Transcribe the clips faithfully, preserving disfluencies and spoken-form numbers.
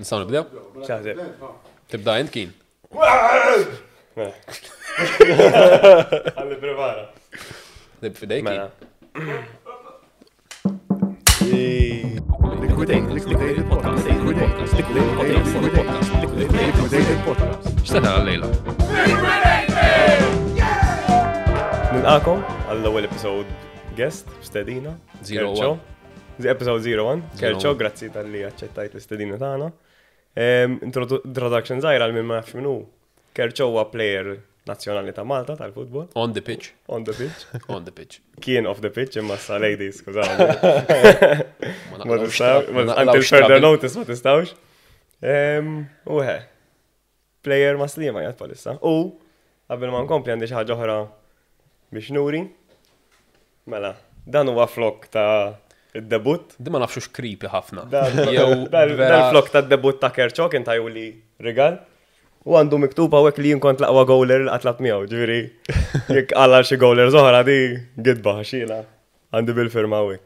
نستنى نبدأ؟ تبدأ أنت كين. على بربارة. تبدأ كين. اشتغل على الليلة. نلقاكم على أول episode guest استدينا. زيرو واحد. زي episode zero one. كير شو غراتسي تاللي أتشتايت الاستدينا تاعنا. Introduction زاير على من ما يعرفش منو. كير شو هو player nazzjonali ta' Malta tal-futbol. On the pitch. On the pitch. On the pitch. Kien off the pitch imma sa' lady, skużaw. Ma tistawx. Until further notice ma tistawx. Uħe. Player ma' Sliema jgħat palissa. U, għabbel ma' nkompli għandi xaħġa oħra biex nuri. Mela, dan huwa flok ta' id-debut. Di ma nafxux creepy ħafna. Dan flok ta' id-debut ta' Kurt Shaw kien tajju li rigal. U għandu miktuba għek li jinkont laqwa gowler l-atlat miaw, ġviri, jek għalla xie gowler zoħra di gidba xina, għandu bil-firma għek.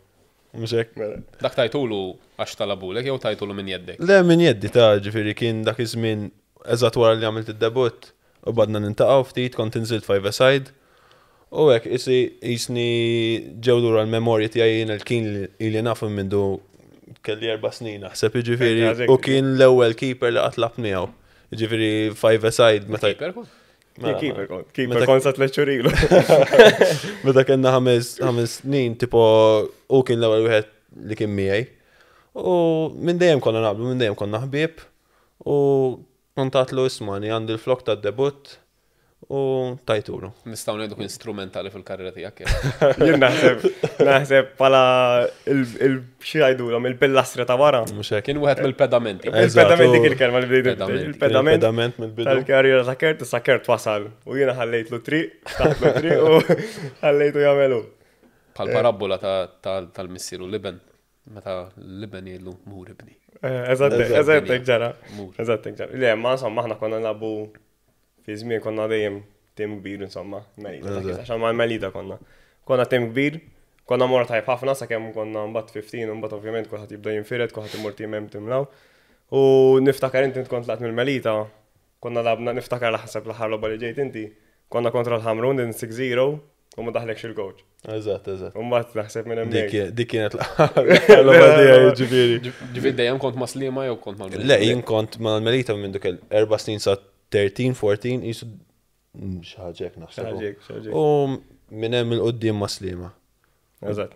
Mxek, mela. Dak tajtulu għax talabulek, jew tajtulu minn jeddek? Le, minn jeddi ta' ġviri, kien dak izmin eżat wara li għamilt id-debut, u badna nintaqaw ftit, kont nżilt five-a-side, u għek isi jisni ġewdur għal-memorja tijajin l-kien li nafu minn du kelli erba snin, għasab ġviri, u kien l-ewel keeper li għatlat miaw. Ġifiri five-a-side meta. Keeper kon? Keeper kon. Keeper kon sa t-leċurilu. Meta kena ħames snin, tipo, u kien l-ewel wieħed li kien miegħi. U minn dejjem konna naqblu, minn dejjem konna ħbieb. U kontatlu ismani għandi l-flok ta' debut u tajturu. Nistgħu ngħidu instrumentali fil-karriera tiegħek. Jien naħseb, naħseb bħala xi jgħidulhom il-pillastra ta' wara. Mhux hekk. Kien wieħed mill-pedamenti. Il-pedamenti kien kelma li bdejt. Il-pedament mill-bidu. Tal-karriera ta' Kurt, issa Kurt wasal. U jiena ħallejtlu triq, taħtlu triq u ħallejtu jagħmelu. Bħal-parabola tal-missieru Liben. Meta Liben jgħidlu mur ibni. Eżattek ġara. Eżattek ġara. Le, ma insomma aħna konna nagħbu Fizmien konna dejjem tim kbir insomma, Melida, għaxan ma' Melida konna. Konna tim kbir, konna mor tajb ħafna, sa' kemm konna mbatt fifteen, mbatt ovvjament kolħat jibda jinfired, kolħat imur tim hemm timlaw. U niftakar inti kont laqt mill-Melita, konna labna niftakar laħseb l-aħħar logħba li ġejt inti, konna kontra l-Ħamrun din six zero u ma daħlekx il-gowġ. Eżatt, eżatt. U mbagħad naħseb minn hemm. Dik kienet l-aħħar logħba dejja ġifieri. Ġifieri dejjem kont ma' Sliema jew kont mal-Melita? Le, jien kont mal-Melita minn dik erba' snin sa' thirteen, fourteen, jisu xaħġek naħseb. Xaħġek, xaħġek. U minnem il-qoddim ma' Sliema. Eżat.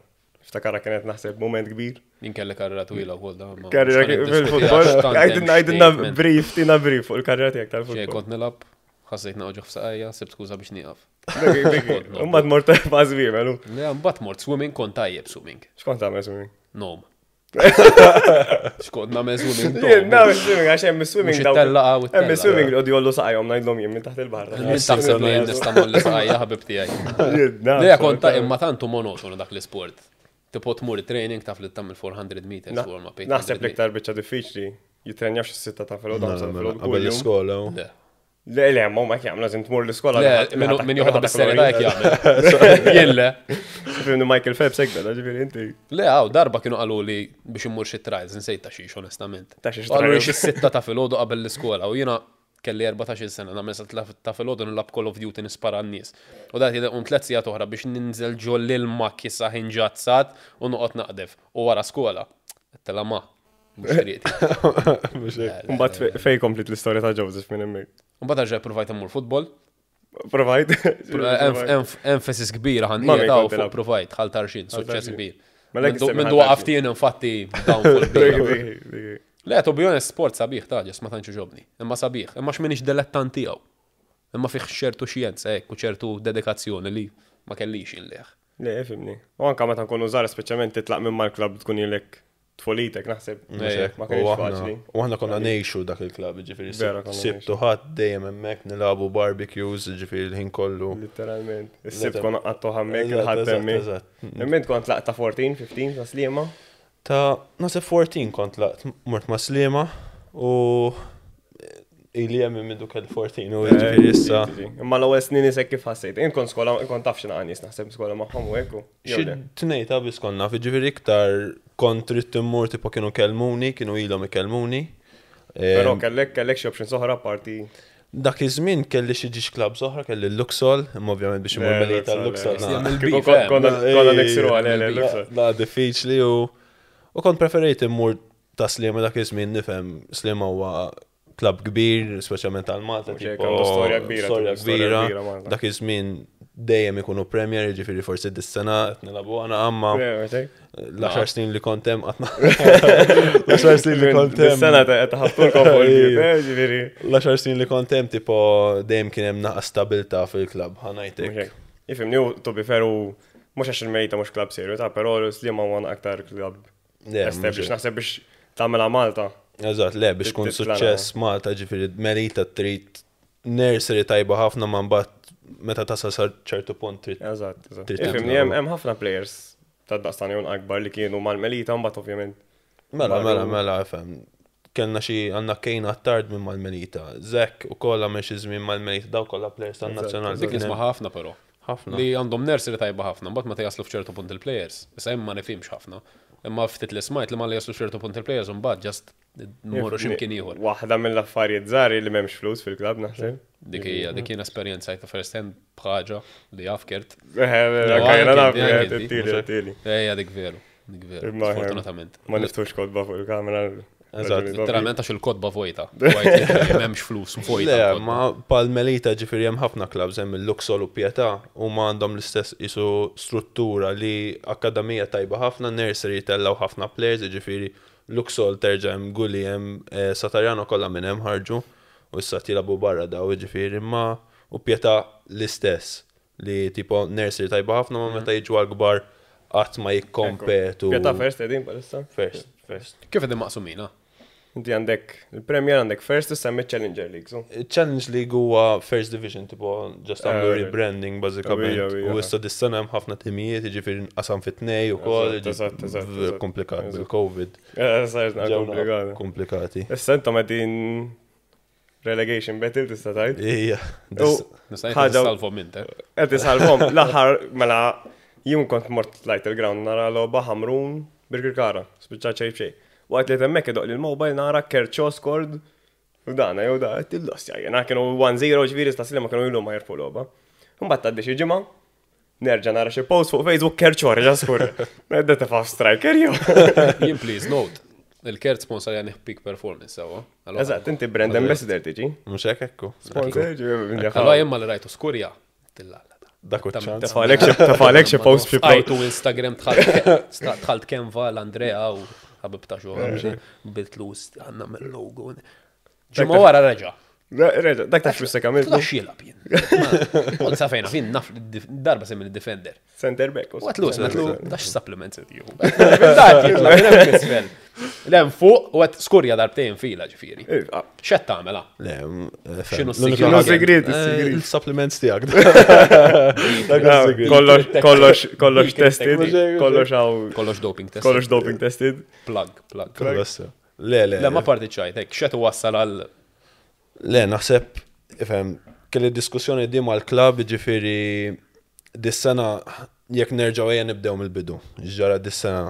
Ftakara kienet naħseb moment kbir. Ninkelle karriera twila u għolda. Karriera fil-futbol. Għajdinna brief, tina brief fuq il-karriera tijak tal-futbol. Xie kont nilab, xassajtna uġuħ f'saqajja, sebt kuza biex niqaf. Umbat mort bazvi, melu. Umbat mort, swimming kont tajjeb swimming. Xkont għamel swimming? Nom. Xkont namel swimming tom. Namel swimming, għax jemmi swimming daw. Jemmi swimming li għoddi għollu saqajom najdlom jemmi taħt il-barra. Nistaħseb li jem nistamolli saqajja ħabib tijaj. Dija konta imma tantu monotonu dak l-sport. Tipot muri training taf li tam il-four hundred meters. Naħseb li ktar bieċa diffiċli jitrenjax s-sitta taf il-odam sa' il-odam. Għabel l-skola. Le, le, ma' ma' kjam, lazim t-mur l-skola. Le, minn juħda b-s-serida jkjam. Jelle. Fimni Michael Phelps ekbeda, ġifiri inti. Le, għaw, darba kienu għallu li biex immur xie trials, nsejt ta' xiex, onestament. Ta' xiex trials. Għallu xie sitta ta' fil-ħodu għabel l-skola, u jina kelli fourteen sena, namel sa' ta' fil-ħodu nil-lab Call of Duty nispara għannis. U da' jide un tlet sija toħra biex ninżel ġolli l-mak jissa ħinġat sat u nuqot naqdef. U għara skola. Tela ma' muxeriet. Mbat fej komplit l-istoria ta' Joseph minn emmi. Mbata ġaj provajt għamur futbol. Provajt? Emphasis kbira għan jgħataw fuq provajt, ħaltarxin, suċċess kbir. Mendu għaftin infatti dawn fuq. Le, to bjones sport sabiħ taġes, ma tanċu ġobni. Imma sabiħ, imma xminix dilettanti għaw. Imma fiħ xertu xienza, ekku ċertu dedikazzjoni li ma kellix inleħ. Le, fimni. U għanka ma tankonu zara speċament titlaq minn mal-klab tkun jilek tfolitek, naħseb. Ma kienx faċli. U għanna konna nejxu dak il-klab, ġifiri. Sibtu ħadd dejjem hemmhekk nilagħbu barbecues, ġifiri l-ħin kollu. Literalment. Is-sibt konna qattgħu hemmhekk il-ħadd hemmhekk. Imment kont laqt ta' fourteen, fifteen ta' Sliema. Ta' naħseb fourteen kont laqt mort ma' Sliema u ili hemm minn duk il-fourteen u ġifiri issa. Imma l-ewwel snin isek kif ħassejt. Inkont skola inkont taf x'inha għandis naħseb skola magħhom u hekk. Xi tnejta biss konna, ġifiri iktar kont ritt immur tipo kienu kelmuni, kienu ilhom ikelmuni. Però kellek kellek xi option soħra parti. Dak iż-żmien kelli xi ġiex klabb soħra, kelli l-Luxol, imma ovvjament biex imur meli tal-Luxol. Konna neksiru għal l-Luxol. La diffiċli u kont preferejt immur ta' Sliema dak iż-żmien nifhem Sliema huwa klabb kbir, speċjalment tal-Malta. Storja kbira. Storja kbira. Dak iż-żmien dejjem ikunu Premier, jiġifieri forsi dis-sena qed nilagħbu għana għamma. L-għaxar snin li kontem għatna. L-għaxar snin li kontem. Dis-sena qed ħabbulkom fuq il-kif, jiġifieri. L-għaxar snin li kontem tipo dejjem kien hemm naqa' stabilta fil-klabb ħanajtek. Jifhimni u to be fair u mhux għax il-mejta mhux klabb serju ta' però Sliema huwa aktar klabb. Established naħseb biex tagħmilha Malta. Eżatt, le biex tkun suċċess Malta ġifieri merita trid nursery tajba ħafna ma mbagħad meta tasal sar ċertu punt trid. Eżatt, eżatt. Ifhimni hemm ħafna players tad-daqstan jew akbar li kienu mal-Melita mbagħad ovvjament. Mela, mela, mela, ifhem. Kellna xi għandna kejn għat-tard minn mal-Melita. Zek ukoll għamel xi żmien mal-Melita daw kollha plejers tan-nazzjonali. Dik isma' ħafna però. Ħafna. Li għandhom nursery tajba ħafna, mbagħad meta jaslu f'ċertu punt il-plejers. Issa hemm ma nifhimx ħafna. Imma ftit li smajt li ma jaslu f'ċertu punt il-plejers u mbagħad ġast mmorru x'imkien ieħor. Waħda mill-affarijiet żgħar li m'hemmx flus fil-klabb naħseb. Dik hija dik kien esperjenzajta first hand bħaġa li għafkert. Kajna nafkert it-tieli tieli. Ejja dik veru, dik veru. Sfortunatament. Ma niftux kodba fuq il-kamera. Eżatt, literalment għax il-kodba vojta. M'hemmx flus vojta. Ma pal-Melita ġifieri hemm ħafna klabs hemm il-Luxol u Pjetà huma għandhom l-istess isu struttura li akkadamija tajba ħafna, nursery tellgħu ħafna plejers, ġifieri Luxol terġa' hemm Gulli hemm Satarjano kollha minn hemm ħarġu. U issa tilagħbu barra daw ġifieri imma u Pjetà l-istess li tipo nursery tajba ħafna ma meta jiġu għall-kbar qatt ma jikkompetu. Pjetà first qegħdin bħalissa? First, first. Kif qegħdin maqsumina? Inti għandek il-Premier għandek first issa hemm Challenger League. Challenge League huwa First Division tipo ġast għamlu rebranding bażikament. U issa dis-sena hemm ħafna timijiet, jiġifieri nqasam fit tnej ukoll komplikat bil-COVID. Komplikati. Issa intom qegħdin relegation battle tista' tgħid. Ija. Salvom inter. Qed isalvom l-aħħar mela jien kont mort lajt il-ground nara logħba Ħamrun bil-Kirkara, spiċċa xejn xejn. Waqt li hemmhekk idoq lill-mowbajl nara Kurt Shaw scored u dana jew da qed illossja jiena kienu one zero ġifieri sta' Sliema kienu ilhom ma jerfgħu logħba. Imbagħad tgħaddi xi ġimgħa nerġa' nara xi post fuq Facebook Kurt Shaw reġa' scored. Qed tefgħu striker jew. Jien please note. Il-Kert sponsor jani peak performance, sawa? Eżatt, inti brand ambassador tiġi. Mhux hekk ekku. Sponsor ġi. Allora jemma li rajtu skurja tillalla. Dak uċċa. Tafalek xi post fi post. Instagram tħalt Kenva l-Andrea u ħabib ta' xogħol. Bitlus għandna mill-logo. Ġimgħa wara reġa'. Reġa', dak ta' x'issa kamilt. Mhux jilgħab jien. Qolsa fejna fin naf darba semmi defender. Center back. Watlus, dax supplements tiegħu. Dak jitla' hemm isfel. Lem fuq u għed skurja darbtejn fila ġifiri. Xed tagħmela? Lem, xinu s-segret. Il-supplements tiegħek. Kollox tested. Kollox doping tested. Kollox doping tested. Plug, plug. Le, le. Le, ma parti ċajt, hekk, xed u wassal għal. Le, naħseb, ifhem, kelli diskussjoni di mal-klab ġifiri dis-sena jekk nerġgħu ejja nibdew mill-bidu. Ġara dis-sena.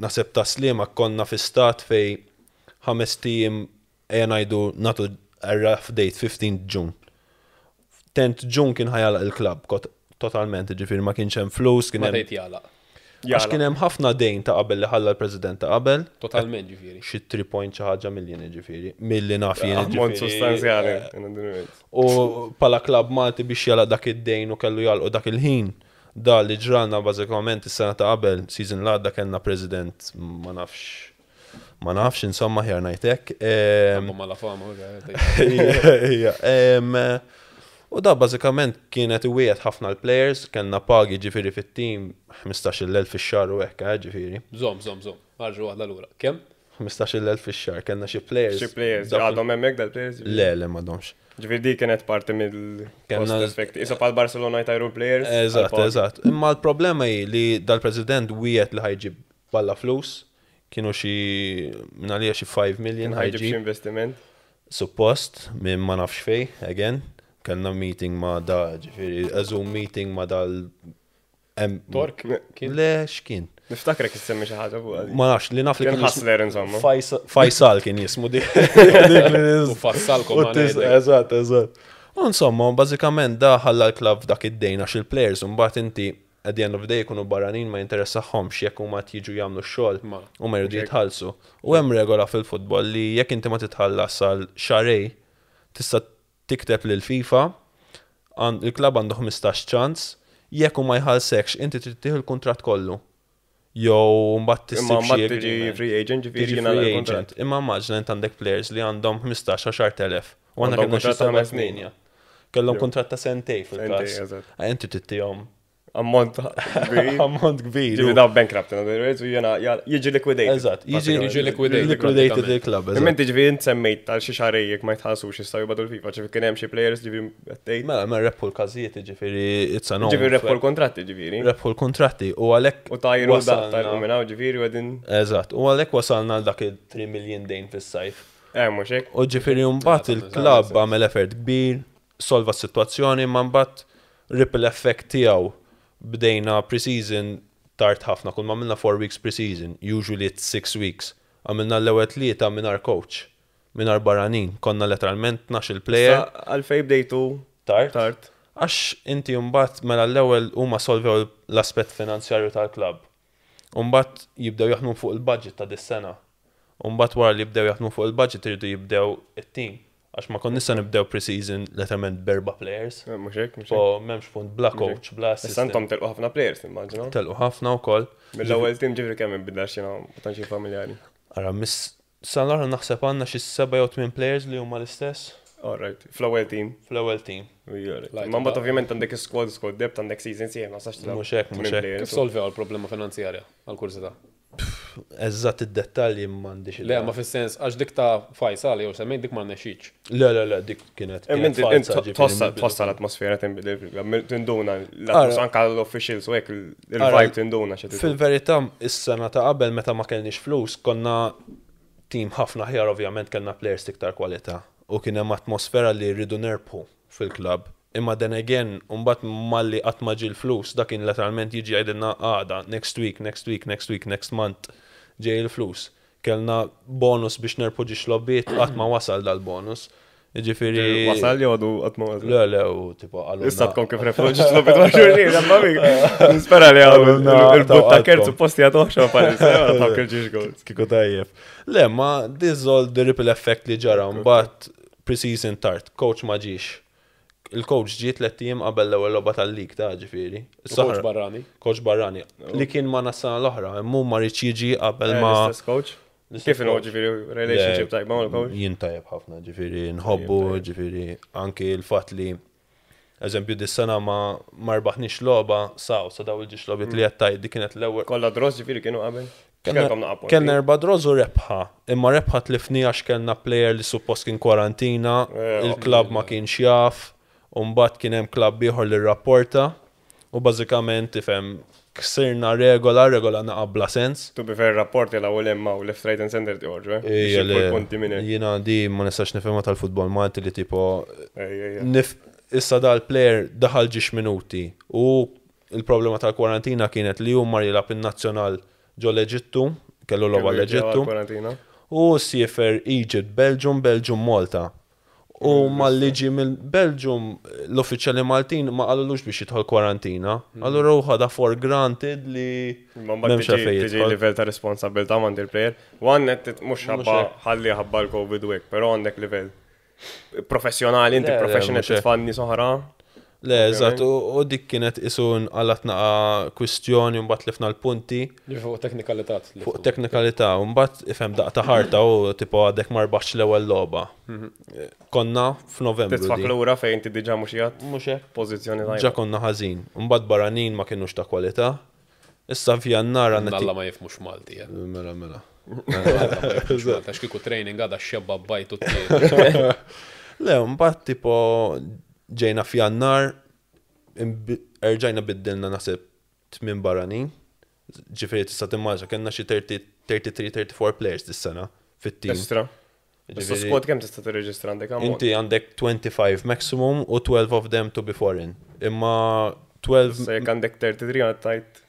Naħseb ta' Sliema konna fi stat fej ħames tim ejja ngħidu nagħtu rough date fifteenth of June. tenth of June kien ħajalaq il-klabb totalment, ġifieri ma kienx hemm flus kien hemm. Għax kien hemm ħafna dejn ta' qabel li ħalla l-President ta' qabel. Totalment ġifieri. Xi three point xi ħaġa miljuni ġifieri. Milli naf jien ġifieri. U bħala klabb Malti biex jalaq dak id-dejn u kellu jalqu dak il-ħin. Da li ġralna bażikament is-sena ta' qabel, season l-għadda kellna president ma nafx ma nafx insomma ħjar ngħidlek. U da bażikament kienet iwiegħed ħafna l-plejers, kellna pagi ġifieri fit-tim ħmistax il elf fix-xahar u hekk ġifieri. Żomm, żomm, żomm, ħarġu waħda lura. Kemm? ħmistax il elf fix-xahar, kellna xi plejers. Xi plejers, għadhom hemmhekk dal-plejers? Le, le m'għadhomx. Ġifieri dik kienet parti mill-effetti. Issa bħal Barcelona jtajru players. Eżatt, eżatt. Imma l-problema hi li dal-President wieħed li ħajġib bħala flus, kienu xi minn għalija xi five million ħajġib xi investiment. Suppost minn ma nafx fejn, again, kellna meeting ma da, ġifieri Zoom meeting ma dal Tork? Le x'kien. Niftakrek issemmi xi ħaġa fuq għadi. Ma nafx li naf li kien ħassler insomma. Fajsal kien jismu dik. U fassalkom għalhekk. Eżatt, eżatt. U insomma, bażikament daħal l-klabb dak id-dejn għax il-plejers u mbagħad inti at the end of the day jkunu barranin ma jinteressahomx jekk huma jiġu jagħmlu x-xogħol u ma jridu jitħallsu. U hemm regola fil-futbol li jekk inti ma titħallas għal xarej tista' tikteb lil FIFA il-klabb għandu ħmistax ċans jekk huma jħallsekx inti trid tieħu l-kuntratt kollu. Jow mbagħad tissib xi tiġi free agent ġifieri jingħalaq. Imma immaġna int għandek plejers li għandhom ħmistax għaxar telef u għandna kellna xi seba' snin. Kellhom kuntratt ta' sentej fil-każ. Inti tittihom ammont kbir. Ammont kbir. Ġieli daw bankrupt in other words, jiena jiġi liquidated. Eżatt, jiġi liquidated il-klabb. Imma inti ġifieri insemmejt tal xi xarej jekk ma jitħallsux jistgħu jibgħatu l-FIFA ġifieri kien hemm xi plejers ġifieri qed mela ma reppul każijiet ġifieri it's an own. Ġifieri reppul kontratti ġifieri. Reppul kontratti u għalhekk u tajru dak tal-nominaw ġifieri u qegħdin. Eżatt, u għalhekk wasalna għal dak il-three million dejn fis-sajf. Eh mhux hekk. U ġifieri mbagħad il-klabb għamel effort kbir, solva s-sitwazzjoni imma mbagħad ripple effect tiegħu. Bdejna pre-season tard ħafna, kull ma għamilna four weeks pre-season, usually it's six weeks. Għamilna l-ewwel tlieta minn our coach, minn our barranin, konna letteralment tnax il plejer. Għalfejn bdejtu tard. Tard. Għax inti mbagħad mela l-ewwel huma solvew l-aspett finanzjarju tal-klabb. Mbagħad jibdew jaħdmu fuq il-budget ta' dis-sena. Mbagħad wara li jibdew jaħdmu fuq il-budget iridu jibdew it-team. Għax ma kon nissa nibdew pre-season letteralment berba players. Mhux hekk, mhux hekk. U m'hemmx punt bla coach, bla assistant. Issa intom telqu ħafna players immaġina. Telqu ħafna wkoll. Mill-ewwel tim ġifri kemm inbidlax jiena ma tantx familjari. Ara miss sal-ara naħseb għandna xi seba' jew tmien players li huma l-istess. All right, fl-ewwel team. Fl-ewwel team. Ma mbagħad ovvjament għandek is-squad squad depth għandek season sieħ ma sax tilgħu. Mhux hekk, mhux hekk. Kif solvi għall-problema finanzjarja għall-kursità? Eżatt id-dettalji m'għandix. Le ma fis-sens għax dik ta' Fajsal jew semmejt dik ma nexxitx. Le le le dik kienet. Tossa l-atmosfera tinbidel tinduna l-atmosfera anke l-officials u hekk il-vibe tinduna xi. Fil-verità is-sena ta' qabel meta ma kellniex flus konna tim ħafna ħjar ovvjament kellna plejers iktar kwalità u kien hemm atmosfera li rridu nerbħu fil-klabb. Imma then again mbagħad malli qatt ma ġi l-flus dak kien letteralment jiġi jgħidilna għada next week, next week, next week, next month ġej il-flus. Kellna bonus biex nerpu ġi xlobbiet qatt ma wasal dal-bonus. Jiġifieri wasal jew għadu qatt ma wasal. Le le u tipo allura. Issa tkun kif nerpu ġi xlobbiet ma' xulin imma mik. Nispera li għadu il-but ta' kerzu posti għadu ħxu pal-issew ta' kelġiex gold. Kieku tajjeb. Le ma diżol the ripple effect li ġara mbagħad pre-season tard, coach ma ġiex. Il-coach ġie tliet ijiem qabel l-ewwel logħba tal-lig ta' ġifieri. Coach Barrani. Coach Barrani. Li kien ma' nas-sena l-oħra, imma ma rridx jiġi qabel ma' l-istess coach. Kif inhu ġifieri relationship tajba ma' l-coach? Jien tajjeb ħafna ġifieri nħobbu ġifieri anke l-fatt li eżempju dis-sena ma ma rbaħniex logħba saw sa daw il-ġiex logħbiet li qed tajt dik kienet l-ewwel. Kollha dross ġifieri kienu qabel. Kellna erba' dross u rebħa, imma rebħa tlifni għax kellna plejer li suppost kien kwarantina, il-klabb ma kienx jaf. Mbagħad kien hemm klabb ieħor li rrapporta u bażikament tifhem ksirna regola, regola naqabla sens. To be fair rapporti l-ewwel hemm hawn left right and center tiegħu, eh? Jiena di ma nistax nifhimha tal-futbol Malti li tipo issa dal-plejer daħal ġiex minuti u l-problema tal-kwarantina kienet li huma jilgħab in-nazzjonal ġol l-Eġittu, kellu logħba l-Eġittu. U sifer Egypt, Belgium, Belgium, Malta. U mal-liġi mill-Belġum l-uffiċjali Maltin ma qalulux biex jidħol kwarantina. Allura hu ħadha for granted li m'hemmx għalfejn. Tiġi livell ta' responsabilità m'għand il-plejer. One qed mhux ħabba ħalli ħabba l-COVID hekk, però għandek livell professjonali inti professional titfanni soħra. Le, eżatt, u dik kienet isun qalat naqa' kwistjoni u mbagħad tlifna l-punti. Fuq teknikalità. Fuq teknikalità, u mbagħad ifhem daqta ħarta u tipo għadek ma rbaħx l-ewwel logħba. Konna f'Novembru. Titfaq lura fejn inti diġà mhux jgħid. Mhux hekk pożizzjoni tajba. Ġa konna ħażin. Imbagħad barranin ma kienux ta' kwalità. Issa f'Jannar għandna. Alla ma jifhmux Malti. Mela mela. Għax kieku training għadha xebba bajtu t-tieni. Le, mbagħad tipo ġejna f'Jannar erġajna biddilna naħseb tmien barranin. Ġifieri tista' timmaġna kellna xi thirty-three thirty-four players dis-sena fit-tim. Is-squad kemm tista' tirreġistra għandek għamol? Inti għandek twenty-five maximum u twelve of them to be foreign. Imma twelve. Jekk għandek thirty-three għad tajt.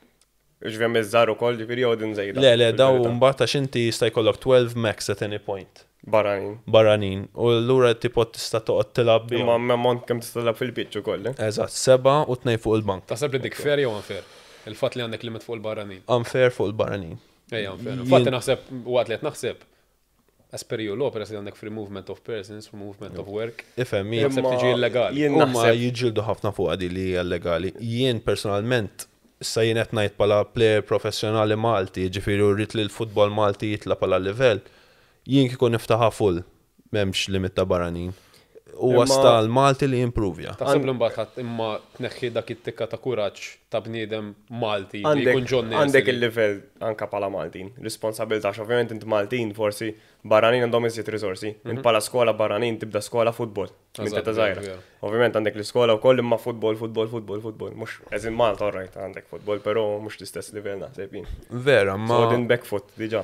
ġvim iżżar u koll, ġifiri għodin zejda. Le, le, daw mbata xinti jista' jkollok twelve max at any point. Baranin. Baranin. U l-lura tipot tista' toqgħod tilab. Ma m'ammont kemm tista' tilab fil-pitch ukoll. Eżatt, seba u tnej fuq il-bank. Taħseb li dik fair jew unfair? Il-fatt li għandek limit fuq il-baranin. Unfair fuq il-baranin. Ejja, unfair. Fatt naħseb waqt li qed naħseb. As per you law, peress li għandek free movement of persons, free movement of work. Ifhem, jien naħseb tiġi illegali. Jien naħseb jiġġieldu ħafna fuq għadi li hija illegali. Jien personalment issa jien qed ngħid bħala plejer professjonali Malti, jiġifieri rrid li l-futbol Malti jitla bħala livell, jien kieku niftaħa full m'hemmx limit ta' baranin. Huwa stal Malti li jimprovja. Taħseb li mbagħad imma tneħħi dak it-tikka ta' kuraġġ ta' bniedem Malti li jkun ġonn nies. Għandek il-livell anke bħala Maltin. Responsabilità ovvjament int Maltin forsi baranin għandhom iżjed risorsi. Int bħala skola baranin tibda skola futbol. Minn teta żgħira. Ovvjament għandek l-iskola wkoll imma futbol, futbol, futbol, futbol. Mhux eżin Malta orajt għandek futbol, però mhux l-istess livell naħseb jien. Vera, ma. Sodin back foot diġà.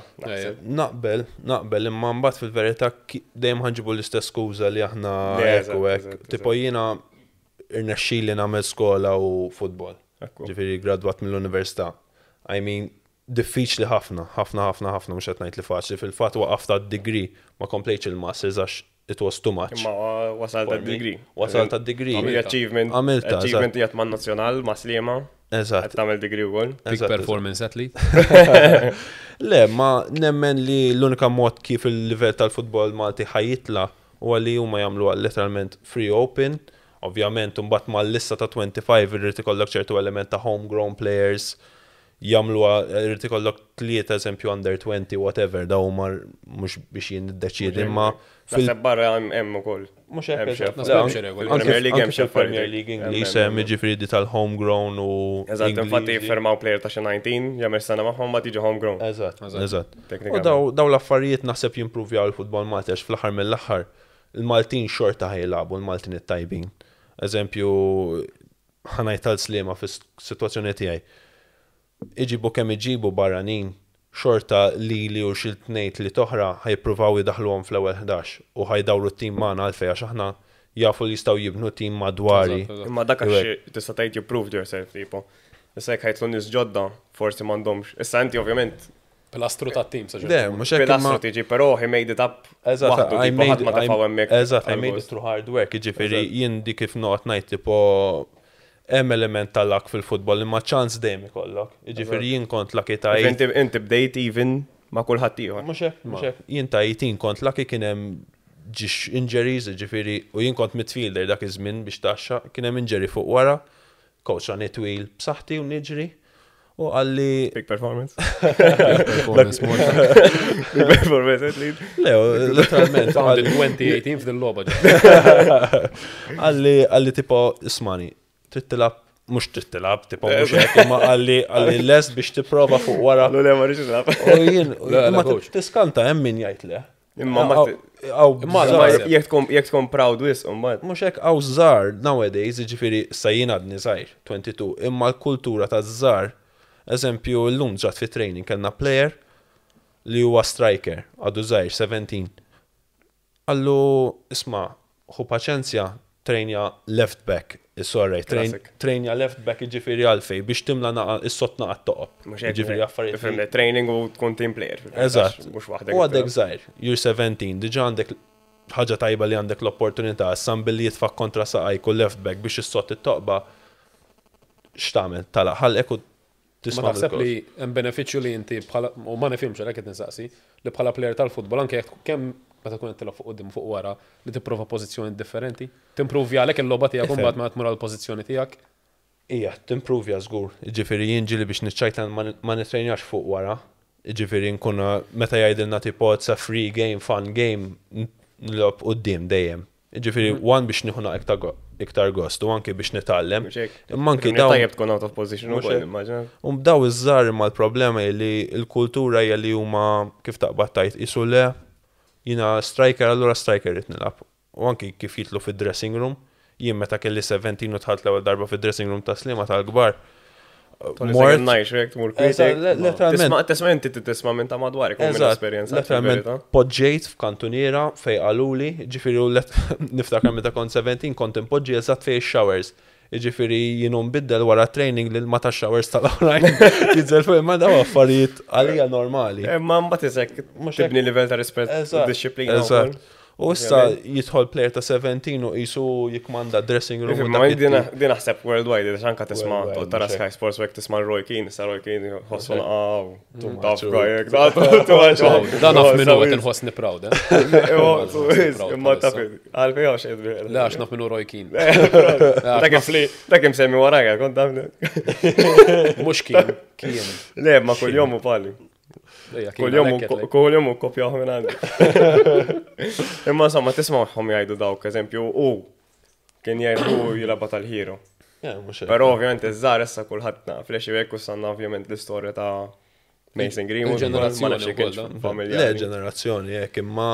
Naqbel, naqbel imma mbagħad fil-verità dejjem ħanġibu l-istess skuża li aħna hekk u hekk. Tipo jiena irnexxieli nagħmel skola u futbol. Ġifieri gradwat mill-università. I mean, diffiċli ħafna, ħafna, ħafna, ħafna, mhux qed ngħid li faċli. Fil-fatt waqaf tad-degree ma komplejtx il-masters għax it was too much. Ma wasalt tad-degree. Wasalt tad-degree. Għamil achievement. Għamilta. Achievement jgħat man nazzjonal, ma' Sliema. Eżatt. Qed tagħmel degree wkoll. Big performance athlete. Le, ma nemmen li l-unika mod kif il-livell tal-futbol Malti ħajjitla huwa li huma jagħmluha letteralment free open. Ovvjament imbagħad mal-lista ta' twenty-five irrid ikollok ċertu element ta' homegrown players. Jamluwa, irrid ikollok tlieta eżempju under twenty, whatever, daw huma mhux biex jien niddeċiedi imma. Naħseb barra hemm ukoll. Mhux hekk eżatt. Premier League hemm x'Premier League Ingliż hemm jiġifieri tal-homegrown u. Eżatt, infatti jiffermaw plejer ta' xi nineteen, jagħmel sena magħhom ma tiġi homegrown. Eżatt, eżatt. U daw l-affarijiet naħseb jimpruvjaw il-futbol Malti għax fl-aħħar mill-aħħar il-Maltin xorta ħajlabu l-Maltin it-tajbin. Eżempju, ħanajt tal-Sliema fis-sitwazzjoni tiegħi. Iġibu kemm iġibu barranin, xorta li li u xil-tnejt li toħra ħajpruvaw jidaħluhom fl-ewwel ħdax u ħajdawru t-tim magħna għalfejn għax aħna jafu li jistgħu jibnu tim madwari. Imma dak għax tista' tgħid you proved yourself tipo. Issa jekk ħajtlu nies ġodda, forsi m'għandhomx. Issa inti ovvjament pilastru tat-tim sa ġej. Mhux hekk pilastru tiġi, però he made it up. Eżatt, I made it through hard work, jiġifieri jien dik kif noqgħod ngħid tipo hemm element tal-luck fil-futbol imma ċans dejjem ikollok. Jiġifieri jien kont lucky tajt. Inti bdejt even ma' kulħadd ieħor. Mhux hekk, mhux hekk. Jien tajt jien kont lucky kien hemm ġiex injuries, jiġifieri u jien kont midfielder dak iż-żmien biex taxxaq, kien hemm injury fuq wara, coach għandi twil b'saħħti u niġri u għalli. Big performance. Performance more. Big performance athlete. Le, literalment. Founded twenty eighteen fil-logħba. Għalli għalli tipo ismani. Tittilab, mux tittilab, tipo mux għekima għalli les biex tiprofa fuq wara. L-għu ma rix tilab. U jien, ma tiskanta emmin jajt le. Imma ma jek tkun proud wis, umma. Mux għek għaw zzar, nowadays, ġifiri sajjien għadni zaħir, twenty-two, imma l-kultura ta' zzar, eżempju l-lum ġat fi training, kellna player li huwa striker, għadu zaħir, seventeen. Għallu, isma, hu paċenzja, trejnja left back. Sorry, trejnja left back iġifieri għalfejn biex timla is-sott naqgħa toqgħod. Jiġifieri affarijiet. Training u tkun team player. Eżatt. U għadek żgħir, you're seventeen, diġà għandek ħaġa tajba li għandek l-opportunità san billi jitfaq kontra saqaj kull left back biex is-sott ittoqba x'tagħmel talaq ħallek u tisma' naħseb li hemm benefiċċju li inti bħala u ma nifhimx għalhekk qed insaqsi li bħala player tal-futbol anke kemm meta tkun qed tilgħab fuq quddiem fuq wara li tipprova pożizzjoni differenti. Timprovja għalhekk il-logħba tiegħek imbagħad meta tmur għall-pożizzjoni tiegħek. Hija, timprovja żgur. Jiġifieri jien ġieli biex niċċajtlan ma nitrejnax fuq wara. Jiġifieri nkun meta jgħidilna tipo it's a free game, fun game, nilgħab quddiem dejjem. Jiġifieri wan biex nieħu naqgħa iktar gost u anke biex nitgħallem. Imma anke dawn tajjeb tkun out of position ukoll immaġina. U bdaw iż-żgħar imma l-problema hi li l-kultura hija li huma kif taqbad tajt qisu le jina striker, allura striker rrit nilab. U anki kif jitlu fil-dressing room, jien meta kelli seventeen u tħalt l-ewwel darba fil-dressing room ta' Sliema tal-kbar. Mort najx rekt mur kritik. Tisma' inti tisma' minn ta' madwarek minn esperjenza. Letteralment poġġejt f'kantuniera fejn qaluli, ġifieri niftakar meta kont seventeen kont impoġġi eżatt fejn ix-showers. Iġifieri jienu nbiddel wara training lil ma tax-showers tal-oħrajn. Jidżel fuq imma daw affarijiet għalija normali. Imma mbagħad isek tibni livell ta' rispett u disciplina. U issa jidħol plejer ta' seventeen u qisu jikmanda dressing room. Ma din naħseb worldwide, għax anke tisma' tara Sky Sports wek tisma' Roy Keane, sa Roy Keane ħossu naqgħu. Taf project. Dan naf minnu qed inħossni proud. Imma taf għalfejn għax qed biħel. Le għax naf minnu Roy Keane. Dak imsemmi warajja, kont taf. Mhux kien, kien. Le ma kuljum u pali. Kull-jum u kopjaw minn għandi. Imma samma tismawhom jgħidu dawk, eżempju, u kien jgħidu jilaba tal-hero. Però ovvjament iż-żgħar issa kulħadd naf, lexi hekk sanna ovvjament l-istorja ta' Mason Greenwood. Le ġenerazzjoni hekk imma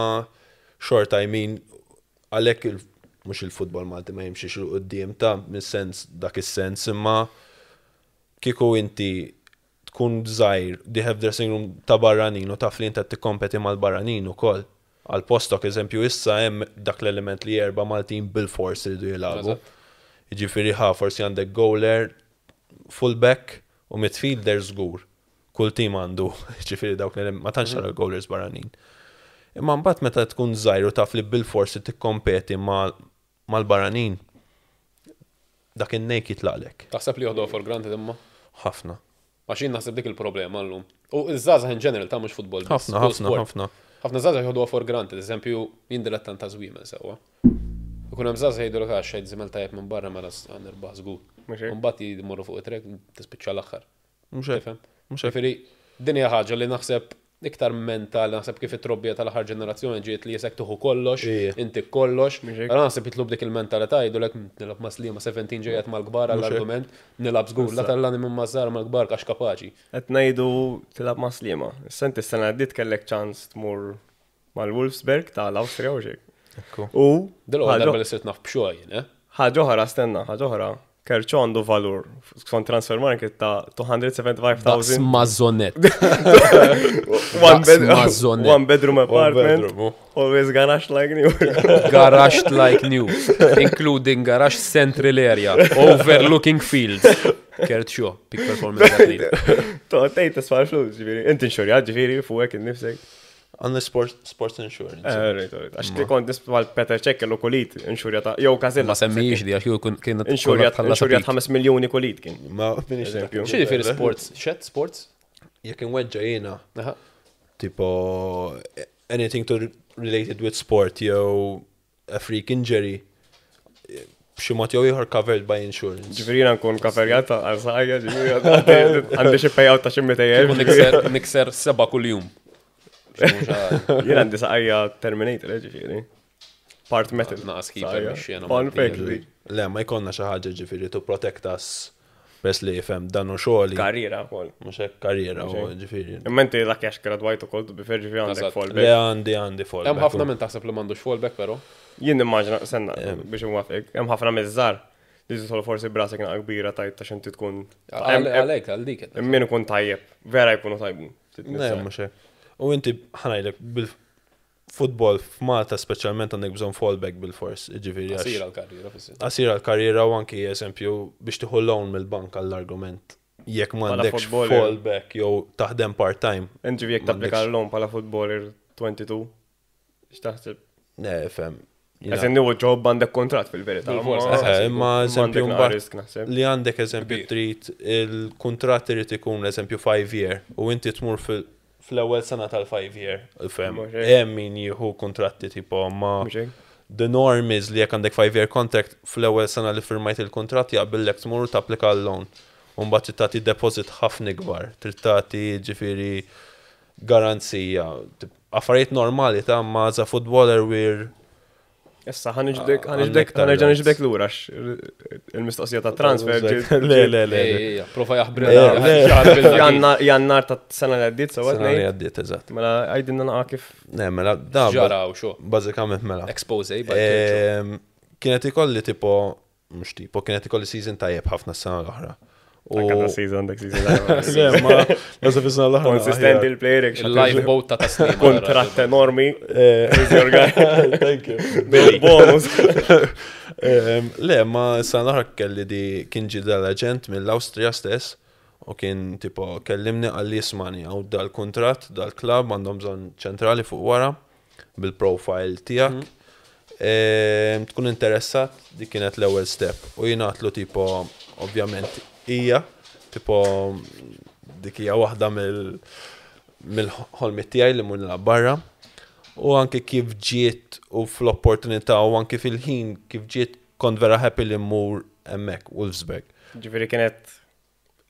xorta jmin għalhekk mhux il-futbol Malti ma jimxiex il quddiem ta' mis-sens dak is-sens imma kieku inti kun bżajr, diħef dressing room ta' barranin u ta' flinta t-kompeti mal-barranin u koll. Għal-postok, eżempju, issa jem dak l-element li jerba mal-team bil-force li du jilabu. Iġifiri ħa, forsi għandek goaler, fullback u midfielder zgur. Kull team għandu, iġifiri dawk l-element, ma tanċara goalers barranin. Imma mbatt meta tkun żgħir u taf li bil-force t-kompeti mal-barranin, dak in-nejk jitlaqlek. Taħseb li joħdu for granted imma? Ħafna. Għaxin naħseb dik il-problema l-lum. U iż-żaza in general ta' mux futbol. Ħafna, ħafna, ħafna. ħafna żaza jħodu for granted, eżempju, jindilettan ta' żwiemen sewa. U kun hemm żaza jgħidu lek għax żimel tajjeb minn barra mela nirbaħ żgur. Mbagħad jmorru fuq it-trek tispiċċa l-aħħar. Mhux hekk. Mhux hekk. Ġifieri din hija ħaġa li naħseb iktar mentali, naħseb kif it-trobbija tal-aħħar ġenerazzjoni ġiet li jisek tuħu kollox, inti kollox. Allura naħseb jitlub dik il-mentalità jgħidulek nilab ma' Sliema seventeen ġejjed mal-kbar għall-argument, nilab żgur la tallani minn mażar mal-kbar għax kapaċi. Qed ngħidu tilab ma' Sliema. Issa inti s-sena għaddiet kellek ċans tmur mal-Wolfsberg tal-Awstrija u xejn. U dilgħu darba li sirt naf b'xogħol, eh? Ħaġa oħra stenna, ħaġa oħra. Kurt Shaw għandu valur, skont transfer market ta' two hundred seventy-five thousand. Mazzonet. One bedroom apartment. Always garage like new. Garage like new. Including garage central area. Overlooking fields. Kurt Shaw, pick performance at least. To' tejt isfar flus, ġifiri. Inti inxurjad, ġifiri, fuwek il-nifsek. Għanna sports insurance. Għax ti kont nisbal Peter Crouch u kolit insurjata. Jow kazilla. Ma semmijiex di, għax jow kienet. Insurjat five miljoni kolit kien. Ma minix eżempju. Xidi fil sports? Xed sports? Jek nweġġa jena. Tipo, anything related with sport, jow a freak injury. B'ximot jow jħor covered by insurance. Ġifirina nkun kaferjata, għazħaja, ġifirina. Għandi xie payout ta' ximmetajja. Nikser seba kull-jum. Jena għandi saqajja Terminator, ġifiri. Part metal. Perfectly. Le, ma jkonna xaħġa ġifiri to protect us. Bess li jifem dan u xoħli. Karriera għol. Muxek karriera għol ġifiri. Menti l-għak jax gradwajtu koltu bifer ġifiri għandek fallback. Le, għandi għandi fallback. Jem ħafna minn taħseb li mandux fallback, pero? Jien immaġna, senna, biex imwafik. Jem ħafna mizzar. Dizu tħol forsi brasek na għbira tajt ta' xinti tkun. Għalek, għaldik. Minu kun tajjeb. Vera jkunu tajbu. U inti ħanajlek bil-futbol f'Malta speċjalment għandek bżonn fallback bil-fors. Ġifieri għasira l-karriera. Għasira l-karriera u anki eżempju biex tieħu loan mill-bank għall-argument. Jekk m'għandekx fallback jew taħdem part-time. Inti jekk tapplika l-loan bħala footballer twenty-two. X'taħseb? Ne, fem. Għasen niwu ġob għandek kontrat fil-verità. Imma eżempju mbagħad li għandek eżempju trid il-kuntratt irid ikun eżempju five year u inti tmur fil- fl-ewwel sena tal-five year, fem, hemm min jieħu kontratti tipo ma the norm is li jekk għandek five year contract fl-ewwel sena li firmajt il-kontratt jaqbillek tmur tapplika l-loan. U mbagħad trid tagħti deposit ħafna kbar, trid tagħti ġifieri garanzija. Affarijiet normali ta' ma za footballer wir. Issa ħaniġbek ħaniġbek ħanerġa' niġbek lura il-mistoqsija ta' transfer. Le le le. Profa jaħbrilna. Jannar ta' sena li għaddiet sewa. Sena li għaddiet eżatt. Mela għajdinna naqa' kif. Ne mela da. Ġara u xo. Bażikament mela. Expose. Kienet ikolli tipo mhux tipo kienet ikolli season tajjeb ħafna s-sena l-oħra. Għadda season, dak season l-għarra. Għazza fissna l-għarra. Consistent il-player. Il-lifeboat ta' taslim. Kontrat enormi. Thank you. Bonus. Le, ma Salah kelli di kien ġi dal-aġent mill-Awstrija stess u kien tipo kellimni għalli jismani għaw dal-kontrat dal-klab għandhom bżonn ċentrali fuq wara bil-profile tiegħek. Tkun interessat di kienet l-ewwel step u jingħatlu tipo ovvjament hija tipo dik hija waħda mill-ħolmi tiegħi li mhur barra. U anke kif ġiet u fl-opportunità u anke fil-ħin kif ġiet kont vera happy li mmur hemmhekk Wolfsberg. Ġifieri kienet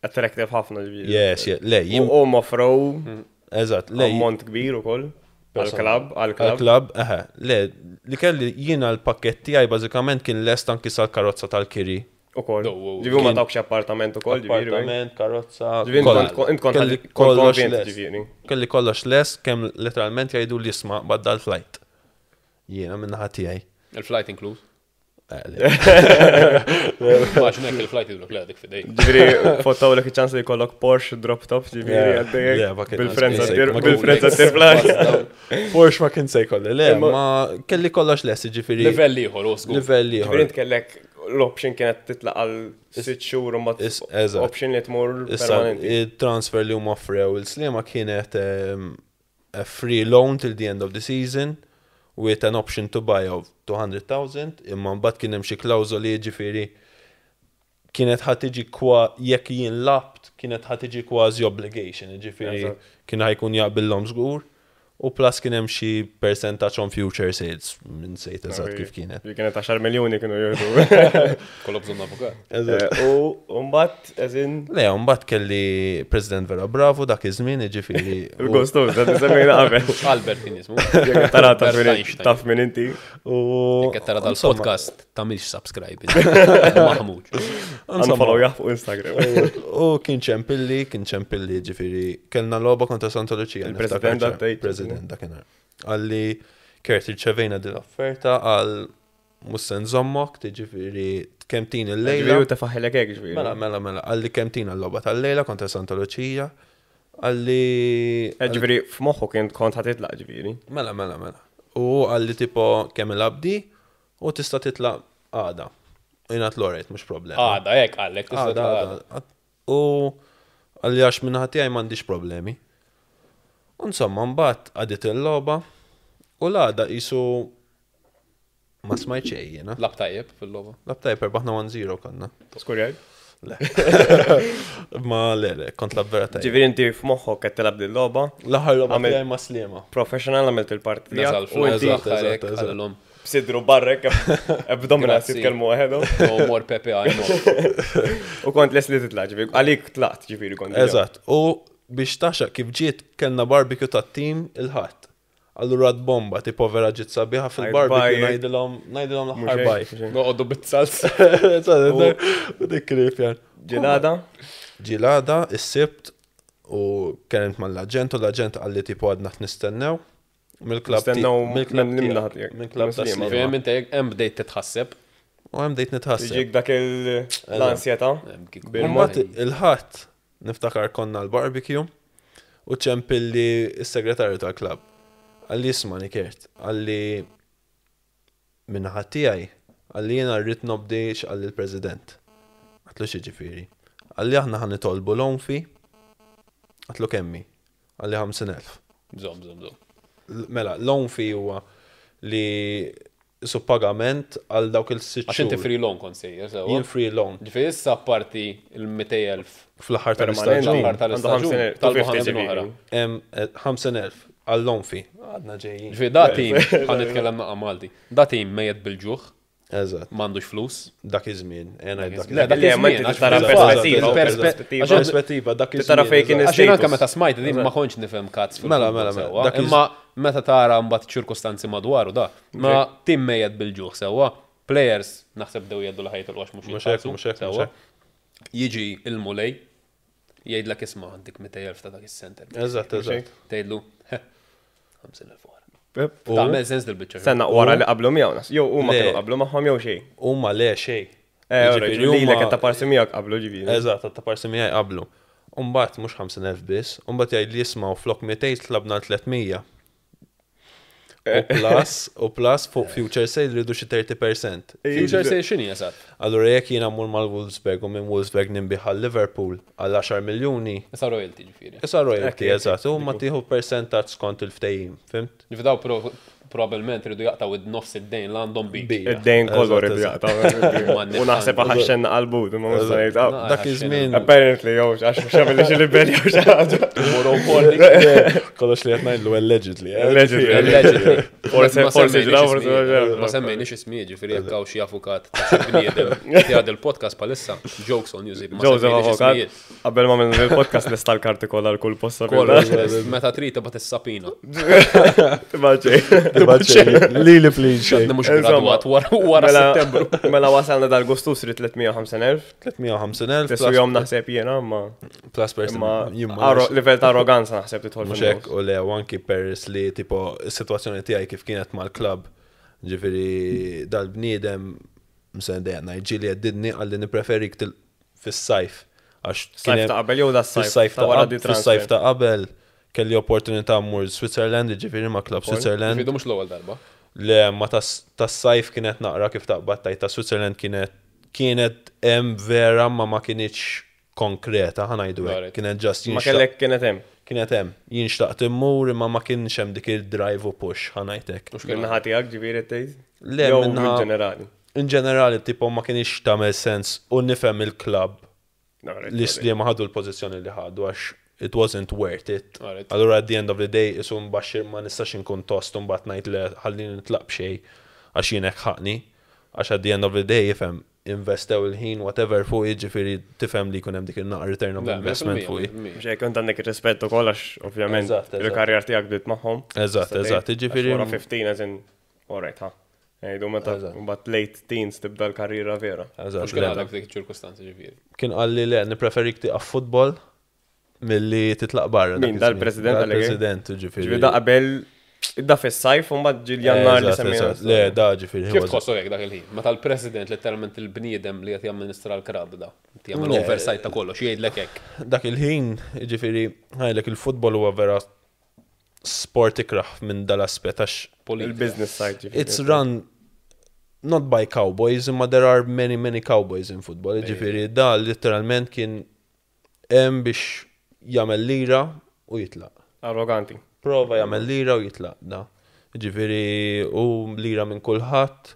attractive ħafna ġifieri. Yes, lej. U mofrow. Eżatt, lej. Ammont kbir ukoll għall-klabb, għall-klabb. Għall-klabb, eħe. Le, li kelli jiena l-pakket tiegħi bażikament kien lest anke sal-karozza tal-kiri. Ukoll. Ġifieri ma tawx appartament ukoll ġifieri. Appartament, karozza. Ġifieri int kont konvent ġifieri. Kelli kollox lest kemm letteralment jgħidu li jisma' badda l-flight. Jiena min-naħa tiegħi. Il-flight inkluż? Maċin hekk il-flight idlok leħdik fidejk. Ġifieri fottawlek iċ-ċans li jkollok Porsche drop top ġifieri għaddejjek bil-friends għat-tirflash. Porsche ma kien se jkolli, le, ma kelli kollox lest ġifieri. Livell ieħor u sgur. Livell ieħor. Ġifieri int kellek l-option kienet titlaq għal sitt xhur u mbagħad option li tmur permanenti. Il-transfer li huma offrew il-Sliema kienet a free loan till the end of the season. With an option to buy of two hundred thousand, imma mbagħad kien hemm xi klawżoli jiġifieri kienet ħadd tiġi jekk jien labt kienet ħadd tiġi kważi obligation, jiġifieri kien ħajkun jaqbilhom żgur u plus kien hemm xi percentage on future sales minn sejt eżatt kif kienet. Kienet għaxar miljuni kienu jieħdu. Kollha bżonn avukat. U mbagħad eżin. Le, mbagħad kelli President vera bravu dak iż-żmien jiġifieri. Il-gostum, dan isemmejna qabel. Albert kien jismu. Jekk tarata taf minn inti. Jekk tarata l-podcast tagħmilx subscribe. Maħmud. Unfollow jah fuq Instagram. U kien ċempilli, kien ċempilli jiġifieri kellna logħba kontra Santa Luċija. Il-President dakinar. Għalli Kert irċevejna dil-offerta għal Mussen Zommok, tiġifieri tkemtin il-lejla. Ġifieri tafaħilek hekk ġifieri. Mela mela mela, għalli kemtin għall-logħba tal-lejla kontra Santa Luċija. Għalli ġifieri f'moħħu kien kont ħa titlaq ġifieri. Mela mela mela. U għalli tipo kemm il-abdi u tista' titlaq għada. Jingħad l-orejt mhux problema. Għada hekk għalek tista' titlaq. U għalli għax minn ħadd tiegħi m'għandix problemi. Insomma, mbagħad għadit il-logħba u l-għada qisu ma smajt xejn jiena. Lab tajjeb fil-logħba. Lab tajjeb erbaħna one zero konna. Skur jgħid? Le. Ma le le, kont lab vera tajjeb. Ġifieri inti f'moħħok qed tilab dil-logħba. L-aħħar logħba tiegħi ma' Sliema. Professional għamilt il-parti tiegħek. Sidru barrek, ebdomna titkellmu waħedhom. U mor Pepe għajmu. U kont les li titla' ġifieri. Għalik tlaqt ġifieri kont. Eżatt. U biex taxaq kif ġiet kellna barbecue tat-tim il-ħadd. Allura bomba tipo vera ġiet sabiħa fil-barbecue ngħidilhom ngħidilhom l-aħħar bajk. Noqogħdu bit-salsa. U dik kripjan. Ġilada? Ġilada is-sibt u kellmt mal-aġent u l-aġent qalli tipo għadna nistennew. Mill-klabb mill-klabb tas-slim. Fejn inti hemm bdejt titħasseb. U hemm bdejt nitħasseb. Jiġik dak l-ansjetà. Il-ħadd niftakar konna l-barbecue u ċempilli s-segretarju tal-klab. Għalli jismani Kert, għalli minnaħat tiegħi, għalli jiena rrid nobdejx għalli l-President. Għatlu xi ġifieri. Għalli aħna ħan nitolbu l-onfi, għatlu kemmi, għalli ħamsin elf. Bżomm, bżomm, bżomm. Mela, l-onfi huwa li suppagament għal dawk il-sitxur. Għax inti free loan konsejjer, sewa? Jien free loan. Ġifieri issa apparti il-mejtej elf fl-aħħar tal-istaġun. Tal-ħamsin elf. ħamsin elf għall-loan fi. Għadna ġejjin. Ġifieri da tim, ħa nitkellem ma' Malti. Da tim mejjed bil-ġuħ. Eżatt. M'għandux flus. Dak iż-żmien. Le, dak iż-żmien għax tara perspettiva. Perspettiva dak iż-żmien. Tara fejn kien is-sejf. Għax anke meta smajt din ma kontx nifhem kazz fil. Mela mela mela. Imma meta tara mbagħad ċirkostanzi madwaru da. Ma tim mejjed bil-ġuħ sewwa. Players naħseb dew jgħidu l-ħajt il-għax mhux jitħallsu. Mhux hekk, mhux hekk. Jiġi il-mulej jgħidlek isma' għandik mejtej elf ta' dak is-senter. Eżatt, eżatt. Tgħidlu ħamsin elf. Tagħmel sens dil-biċċa. Senna wara li qablu miegħu nas. Jew huma kienu qablu magħhom jew xejn. Huma le xejn. Lilek qed taparsi miegħek qablu ġifieri. Eżatt, qed taparsi miegħi qablu. U mbagħad mhux ħamsin elf biss, u mbagħad jgħid li jisma' flok mitej tlabna tliet mija. plus u plus fuq future sale rridu xi thirty percent. Future sale x'inhi eżatt? Allura jekk jien mmur mal-Wolfsberg u minn Wolfsberg ninbiħ għal-Liverpool għal ten miljuni. Issa royalty ġifieri. Issa royalty eżatt, u ma tieħu percentaġġ skont il-ftehim, fimt? Nifdaw probablement rridu jaqtaw id-nofs id-dejn l-għandhom bih. Id-dejn kollu rridu jaqtaw. U naħseb ħaxxenna qalbut, imma ma sajt. Dak iż-żmien. Apparently jew għax x'għamilli xi liberi jew xi ħaġa. Kollox li qed ngħidlu allegedly. Allegedly. Allegedly. Forsi forsi ġraw. Ma semmejniex ismi, ġifieri jekk hawn xi avukat xi bniedem jgħid il-podcast bħalissa jokes on YouTube. Jokes on avukat. Qabel ma minn il-podcast nista' l-karti kollha l-kull posta. Meta trid tibgħat is-sapina. Immaġin. Lili please. Għadna mux graduat wara settembru. Mela wasalna dal-gustu sri three hundred fifty thousand. three hundred fifty thousand. Tessu jom naħseb jena ma. Plus person. Level ta' arroganza naħseb titħol. Muxek u le wanki Paris li tipo situazzjoni tijaj kif kienet mal-klub. Ġifiri dal-bnidem msende għanna iġili għaddidni għalli nipreferik fil-sajf. Sajf ta' qabel jow da' sajf ta' qabel. Fil-sajf ta' qabel. Kelli opportunità mmur Switzerland, ġifieri ma' klub Switzerland. Fidu mhux l-ewwel darba. Le ma tas-sajf kienet naqra kif taqbad ta' Switzerland kienet kienet hemm vera ma ma kienitx konkreta ħa ngħidu hekk. Kienet just jinxtaq. Ma kellek kienet hemm. Kienet hemm. Jinxtaqt immur imma ma kienx hemm dik il-drive u push ħa ngħid hekk. Mhux minnaħa tiegħek ġifieri tgħid? Le minnaħa ġenerali. In ġenerali tipo ma kienx tagħmel sens u nifhem il-klabb li Sliema ħadu l-pożizzjoni li ħadu għax it wasn't worth it. Allora at the end of the day, isum baxxir ma nistax inkun tost un bat ngħid li ħalli nitlaq b'xejn għax jien hekk ħaqni, għax at the end of the day ifhem investew il-ħin whatever fuq jiġifieri tifhem li jkun hemm dik in-naqra return of investment fuq. Mhux hekk kont għandek ir-rispett ukoll għax ovvjament il-karrier tiegħek bdiet magħhom. Eżatt, eżatt, jiġifieri. Wara fifteen as in alright ha. Ngħidu meta mbagħad late teens tibda l-karriera vera. Mhux kien għalek dik iċ-ċirkustanzi ġifieri. Kien qalli le nippreferik tieqaf futbol mill-li titlaq barra. Min dal-president għalli. President ġifiri. Ġifiri da qabel idda fis-sajf u mbagħad ġil jannar li semmejna. Le, da ġifiri. Kif tħossu hekk dak il-ħin? Meta l-president letteralment il-bniedem li qed jamministra l-krab da. Jagħmel oversight ta' kollox jgħidlek hekk. Dak il-ħin ġifieri ħajlek il-futbol huwa vera sport ikraħ minn dal-aspett għax il-business side ġifieri. It's run not by cowboys, imma there are many many cowboys in football. Ġifieri da literalment kien hemm biex jagħmel lira u jitlaq. Arroganti. Prova jagħmel lira u jitlaq da. Ġifieri u lira minn kulħadd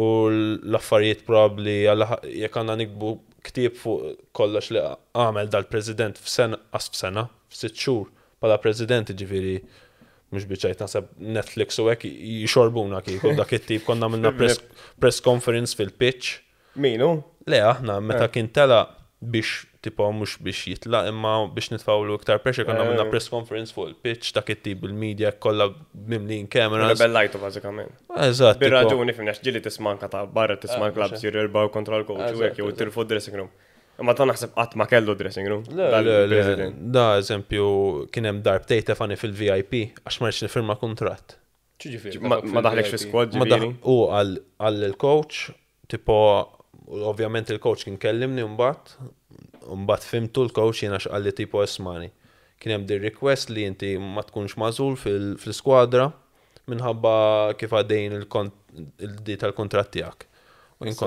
u l-affarijiet probabbli jekk għandna nikbu ktieb fuq kollox li għamel dal-president f'sena qas f'sena f'sitt xhur bħala president ġifieri mhux biċċajt naħseb Netflix u hekk jixorbuna kieku dak it-tip konna minna press conference fil-pitch. Minu? Le aħna meta kien telaq biex tipo mhux biex jitlaq imma biex nitfawlu iktar pressure konna minna press conference fuq il-pitch dak it-tip il-media kollha mimlin kameras. Rebellajtu bażikament. Eżatt. Bir-raġuni fimna x'ġieli tisma' anke ta' barra tisma' l-klabb jsir erba' kontra l-coach u hekk jew tirfu dressing room. Imma ta' naħseb qatt ma kellu dressing room. Da eżempju kien hemm darb tgħid fani fil-V I P għax ma rridx nifirma kuntratt. Ġifieri. Ma daħlekx fis-squad ġifieri. U għal il-coach tipo ovvjament il-coach kien kellimni mbagħad Mbatt fimtu l-coach jena xqalli tipo esmani. Kien hemm din request li inti ma tkunx mażul fil-skwadra minħabba kif għaddejn il-di tal-kontrat tiegħek.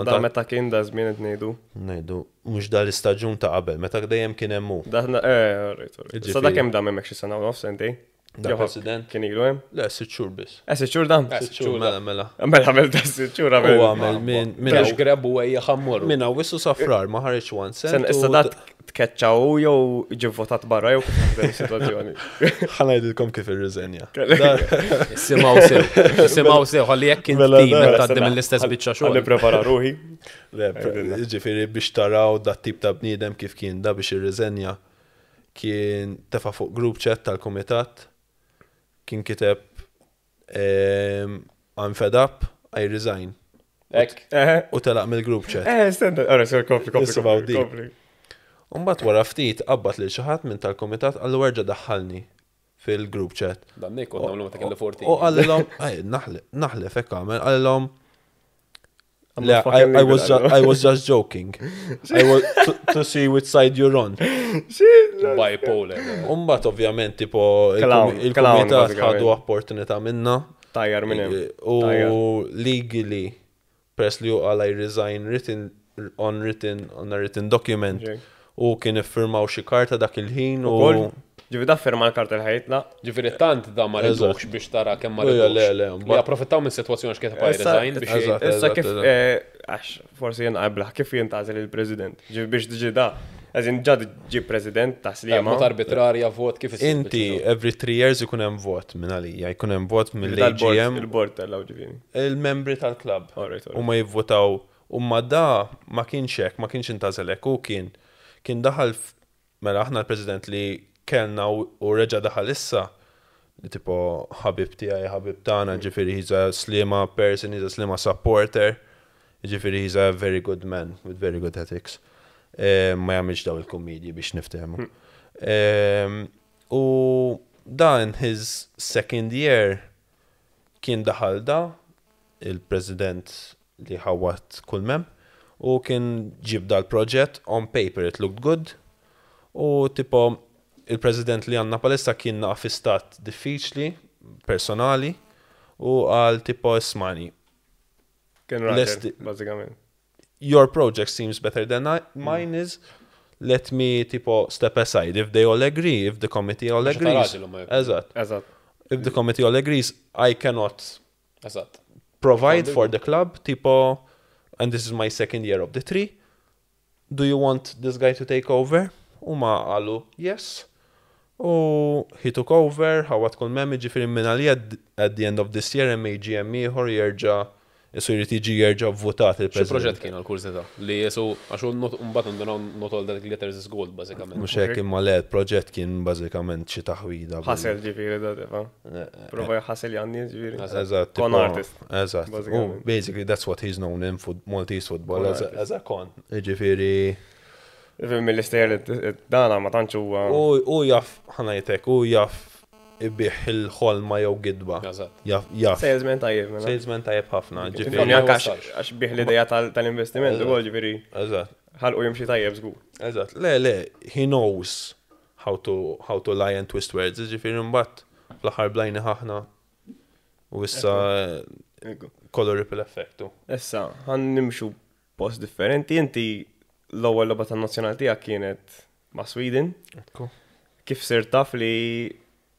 Da meta kien da żmien qed ngħidu? Ngħidu mhux dal-istaġun ta' qabel, meta dejjem kien hemm hu. Sa dak hemm dam hemmhekk xi sena u nofs inti? President kien ilu hemm? Le sitt xhur biss. Sitt xhur dam? Sitt xhur mela mela. Mela għamel ta' sitt xhur għamel. U għamel minn minn għax grabu hija ħammur. Minn hawnhekk safrar ma ħareġ one cent. Sen issa dat tkeċċaw jew ġi votat barra jew f'dan is-sitwazzjoni. Ħa ngħidilkom kif irriżenja. Isimgħu sew. Isimgħu sew ħalli jekk inti taqdem l-istess biċċa xogħol. Ħalli prepara ruħi. Jiġifieri biex taraw dat tip ta' bniedem kif kien da biex irriżenja kien tefa' fuq group chat tal-kumitat kien kiteb I'm fed up, I resign. U telaq mill-group chat. Eh, stand up. All right, so compli, compli, compli. Umbat wara ftit qabbat li xi ħadd minn tal-kumitat għallu erġa' daħħalni fil-group chat. Damnik kont nagħmlu meta kelli fourteen. U qallilhom naħlef hekk għamel qallilhom Le, I was just I was just joking. I was to see which side you're on. Bipolar. Umbat ovvjament tipo il-kumitat ħadu opportunità minna Tajjar minn hemm. U legally press li juqal I resign written on written on a written document. U kien iffirmaw xi karta dak il-ħin u ġifi da firma l-karta l-ħajtna. Ġifi tant da ma rridux biex tara kemm ma rridux. Le le le. Li approfittaw minn sitwazzjoni għax kien ħaj resign biex issa kif għax forsi jien qabla kif jintgħażel il-President. Ġifi biex diġi da. Għazin ġad ġi president ta' Sliema. Mot arbitrarja vot kif jisir. Inti, every three years jikun hemm vot minn għalija, jikun hemm vot mill-A G M. Il-bord tal-awġivini. Il-membri tal-klub. U ma jivvotaw. U ma da ma kienxek, ma kienx intażelek. U kien, kien daħal mela aħna l-president li kellna u reġa daħal issa. Li tipo ħabib tiegħi, ħabib tagħna, ġifieri he's a Sliema person, he's a Sliema supporter. Ġifieri he's a very good man with very good ethics. Ma jagħmilx daw il-komedji biex niftehmu. U dan his second year kien daħal da il-president li ħawat kull mem u kien ġib dal proġett on paper it looked good u tipo il-president li għandna palissa kien naqaf istat diffiċli personali u għal tipo ismani. Kien raġel, bażikament. Your project seems better than I, mine is, let me tipo step aside. If they all agree, if the committee all agrees, Ezzat. If the committee all agrees, I cannot provide for the club, tipo, and this is my second year of the three. Do you want this guy to take over? Uma alu, yes. Oh, he took over. Hawat kull memi ġifieri minn għalija at the end of this year M A G M ieħor jerġa' Jesu jirritiġi jirġa votat il-President. Xie proġett kien għal-kurzita? Li jesu għaxu un-bat un-dana un-not all that glitters is gold, bazikament. Muxek kien malet, proġett kien bazikament xie taħwida. Ħasel ġifiri da, tifa. Prova jħasel janni ġifiri. Eżat. Con artist. Eżat. Basically, that's what he's known in Maltese football. Eżat kon. Ġifiri. Mill-istajer dana ma tanċu. U jaff, ħanajtek, u jaff. Ibbiħ il-ħolma jew gidba. Salesman tajib. Salesman tajib ħafna. Għax biħ l-ideja tal-investiment, u għol ġifiri. Eżat. Ħalqu jimxi tajib zgur. Eżat. Le, le, he knows how to lie and twist words. Ġifiri mbatt, fl-ħar blajni ħahna. U issa kolor ripple effektu. Issa, għan nimxu post differenti. Inti l-ewwel logħba tan-nazzjonali tiegħek kienet ma' Sweden. Kif sir taf li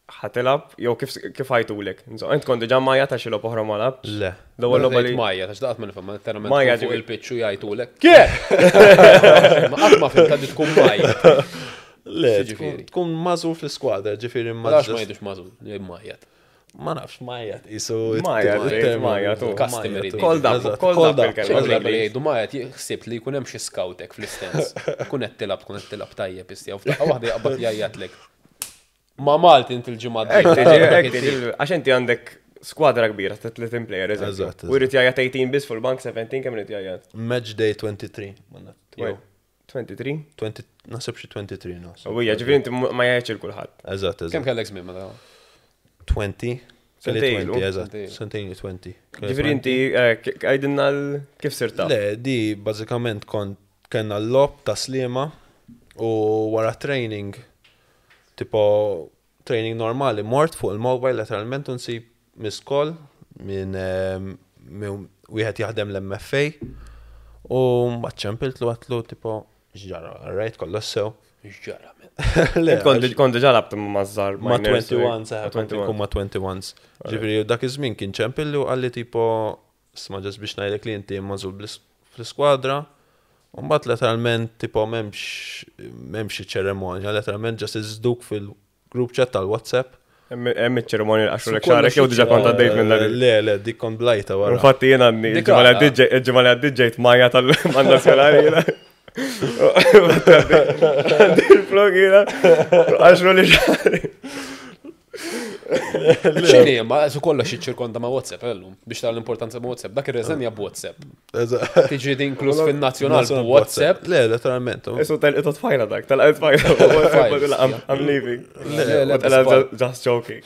ħatelab, jow kif ħajtulek. Int kondi ġan Maja ta' xilop uħra ma lab? Le. Dawal loba li. Maja, ta' xdaqat minn fama, t-tana minn fuq il-pitxu jajtulek. Kie! Ma għatma fil kaddi tkun Maja. Le, tkun mażu fil-skwadra, ġifiri mażu. Lax ma jidux mażu, Maja. Ma nafx Maja, jisu. Maja, Maja, tu. Customary. Kol da, kol da. Kol da, jgħidu Maja, jgħsib li kunem xie skautek fil-istens. Kunet tilab, kunet tilab tajja, pistja. Uftaqa wahda jgħabat jgħajatlek. Ma Malti inti l-ġimad. Għaxen ti għandek skwadra kbira, t-tletin player, eżat. U jrit jajat eighteen bis fil-bank, seventeen kem jrit jajat. Match day twenty-three. twenty-three? Nasib xie twenty-three, no. U jgħi, ġifiri inti ma jajat il-kulħad. Eżat, eżat. Kem kellek zmin, ma da? twenty. Kelli twenty, eżat. Sentejni twenty. Ġifiri inti għajdinna l-kif sirta? Le, di, bazikament kont kena l-lob ta' Sliema u wara training. Tipo training normali, mort fuq il-mobile lateralment unsi miskol minn wieħed jaħdem l-M F A u maċċempilt lu għatlu tipo ġġara, għarrejt kollos sew. Ġġara, men. Kondi ġalabtu ma mażżar. Ma twenty-one, saħat kumma twenty-one. Ġifiri, dak iż-żmien kien ċempillu għalli tipo smaġas biex najlek li inti mażul fl-skwadra. Umbat letteralment tipo memx ċeremonja, letteralment ġas iżduk fil-grup ċat tal-WhatsApp. Hemm iċ-ċeremonja l-għaxrulek xarek jew diġa kont għaddejt minn l-għadda. Le, le, dik kont blajta wara. Infatti jiena ġimali għaddiġejt Maja tal-nazzjonali jiena. Għaddi l-flog jiena għaxrulek xarek. ċini jemma, su kolla xie ċirkonda ma' WhatsApp, għallum, biex ta' l-importanza ma' WhatsApp, dak il-reżenja b-WhatsApp. Tiġi d-inklus fil-nazjonal b-WhatsApp. Le, letteralment. Esu tal-itot fajna dak, tal-itot fajna b-WhatsApp, I'm leaving. Le, just joking.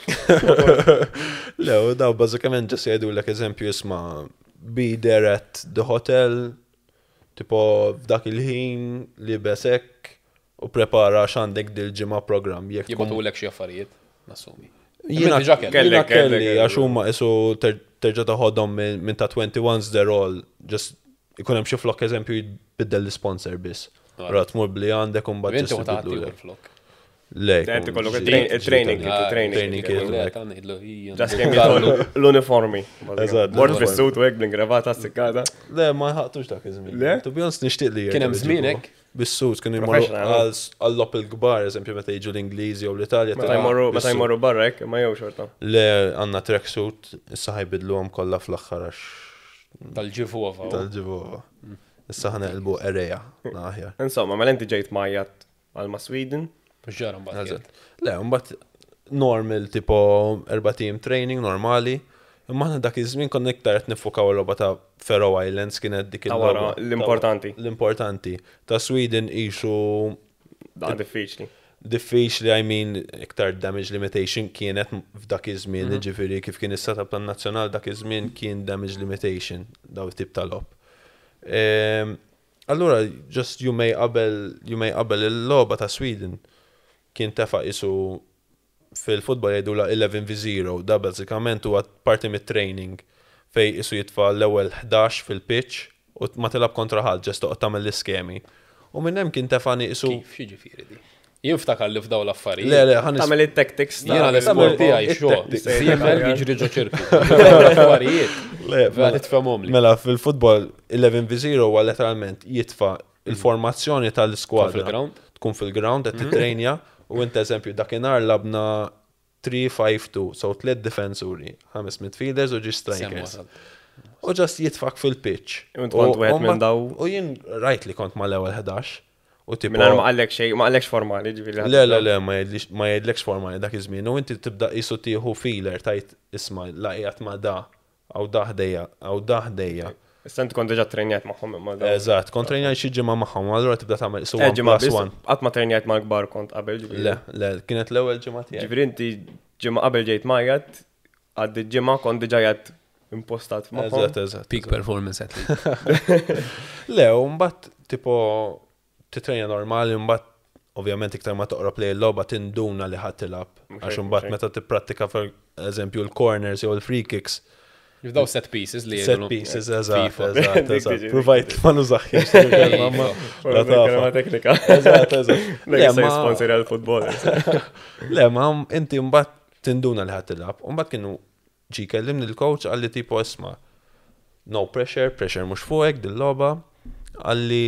Le, u daw, bazzikament ġas jgħidu l-ek eżempju jisma, be there at the hotel, tipo f'dak il-ħin, li besek, u prepara xandek dil-ġima program. Jibatu l-ek xie affarijiet, nasumi. Jina kelli għaxumma isu terġa taħoddom minn ta' twenty-ones they're all just ikun hemm xi flok eżempju jbiddel l-sponsor biss. Ra tmur bli għandek u mbagħad ġistu tibdlu l-flok. Lej. Training kit, training kit. Just kemm jidħol l-uniformi. Mort fis-sut u hekk bl-ingravata s-sikkata. Le ma ħaqtux dak iż-żmien. To be honest nixtieq li. Kien hemm żmienek. Bis-sut kien imorru għall-lop il-kbar, eżempju meta jiġu l-Ingliżi jew l-Italja. Meta jmorru barra hekk, ma jew xorta. Le għandna tracksuit issa ħajbidluhom kollha fl-aħħar għax tal-ġivuva. Tal-ġivuva. Issa ħanelbu ereja aħjar. Insomma, mela inti ġejt majjat għal ma' Sweden. Ġara mbagħad. Le, mbagħad normal tipo erba' team training normali. Imma aħna dak iż-żmien konna iktar qed niffukaw ir-logħba ta' Faroe Islands kienet dik il-logħba. L-importanti. L-importanti. Ta' Sweden ixu diffiċli. Diffiċli, I mean, iktar damage limitation kienet f'dak iż-żmien, jiġifieri kif kien is-setup tan-nazzjonal dak iż-żmien kien damage limitation daw tip ta' logħob. Allura just jumej qabel il-logħba ta' Sweden kien tefaq isu fil-futbol jgħidu la' eleven v zero, da' bazzikament huwa parti mit-training fej isu jitfa' l-ewwel ħdax fil-pitch u ma tilab kontra ħadd ġest toqgħod tagħmel l-iskemi. U minn hemm kien tefani isu. Kif jiġifieri di? Jien ftakar li f'dawn l-affarijiet. Le le ħanis. Tagħmel it-tactics. Jiena l-isport tiegħi xogħol. Siemel jiġri ġo ċirku. L-affarijiet. Le, titfhomhom li. Mela fil-futbol eleven v zero huwa letteralment jitfa' il-formazzjoni tal-iskwadra. Tkun fil-ground qed titrejnja. U inti eżempju dakinhar labna three five two, so tliet difensuri, ħames midfielders u ġi strikers. U ġast jitfak fil-pitch. U jien rajt li kont mal-ewwel ħdax. Mingħajr ma qallek xejn, ma qallekx formali ġifieri. Le le le, ma jgħidlekx formali dak iż-żmien. U inti tibda qisu tieħu feeler tajt isma' laqjat ma' da aw da ħdejja aw da ħdejja. Istant kont deġa trenjajt maħħom imma da. Eżatt, kont trenjajt xi ġimgħa maħħom, allura tibda tagħmel isu one plus one. Qatt ma trenjajt ma' kbar kont qabel ġifieri. Le, le, kienet l-ewwel ġimgħa tiegħi. Ġifieri inti ġimgħa qabel ġejt majjat, għaddi ġimgħa kont deġa jgħid impostat maħħom. Eżatt, eżatt. Peak performance athlete. Le, u mbagħad tipo titrenja normali, mbagħad ovvjament iktar ma toqra play l-logħba tinduna li ħadd tilab. Għax imbagħad meta tipprattika pereżempju l-corners jew il-free kicks. Jifdaw set pieces li jgħidu. Set pieces, eżat, eżat, eżat. Provajt ma nużaxiex. Għalma teknika. Eżat, eżat. Għalma sponsor għal-futbol. Le, ma inti mbatt tinduna li ħattilab. Mbatt kienu ġi kellimni l-coach għalli tipo isma. No pressure, pressure mux fuqek, dil-loba. Għalli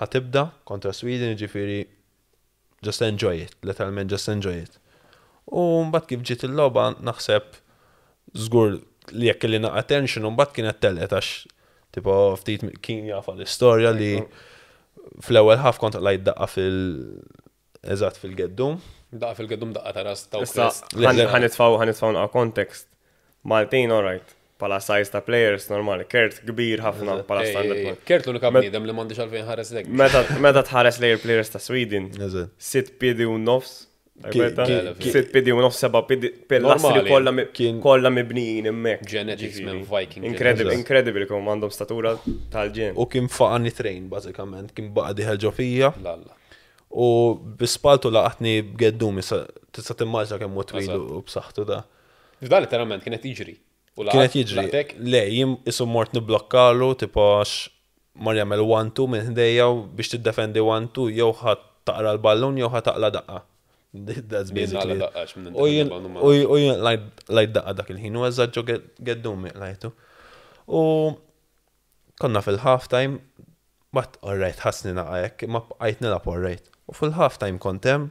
ħatibda kontra Sweden, ġifiri just enjoy it. Letteralment just enjoy it. U mbatt kif ġiet il-loba naħseb zgur li jekk li naqqa attention un bat kienet telqet għax tipo ftit kien jafa l-istorja li fl-ewwel ħaf kont lajt daqqa fil-eżatt fil-geddum. Daqqa fil-geddum daqqa ta' ras ta' ukoll. Ħanitfgħu ħanitfgħu naqgħa kontekst. Maltin all right, bħala size ta' players normali, Kurt kbir ħafna bħala standard. Kurt l-unika bniedem li m'għandix għalfejn ħares lejk. Meta tħares lejl players ta' Sweden, sitt piedi u nofs. Sitt pidi u nof seba pidi per l-assri kolla mibnijin immek. Genetics minn Viking. Incredibli kum għandhom statura tal-ġen. U kim faqani train, bazzikament, kim baqa diħel ġofija. U bispaltu laqatni b'geddumi, tista timmaġa kem mutwidu u b'saħtu da. F'dali terament, kienet iġri. Kienet iġri. Le, jim isu mort niblokkalu, tipax marjamel one two minn ħdejja biex t-defendi one two, jow ħat taqra l-ballun, jow ħat taqla daqqa. That's basically it. U jien lajt daqqa dak il-ħin, u għazzaġġu għeddumi lajtu. U konna fil-halftime, bat orrejt ħasni naqajek, ma bqajt nilab orrejt. U fil-halftime kontem,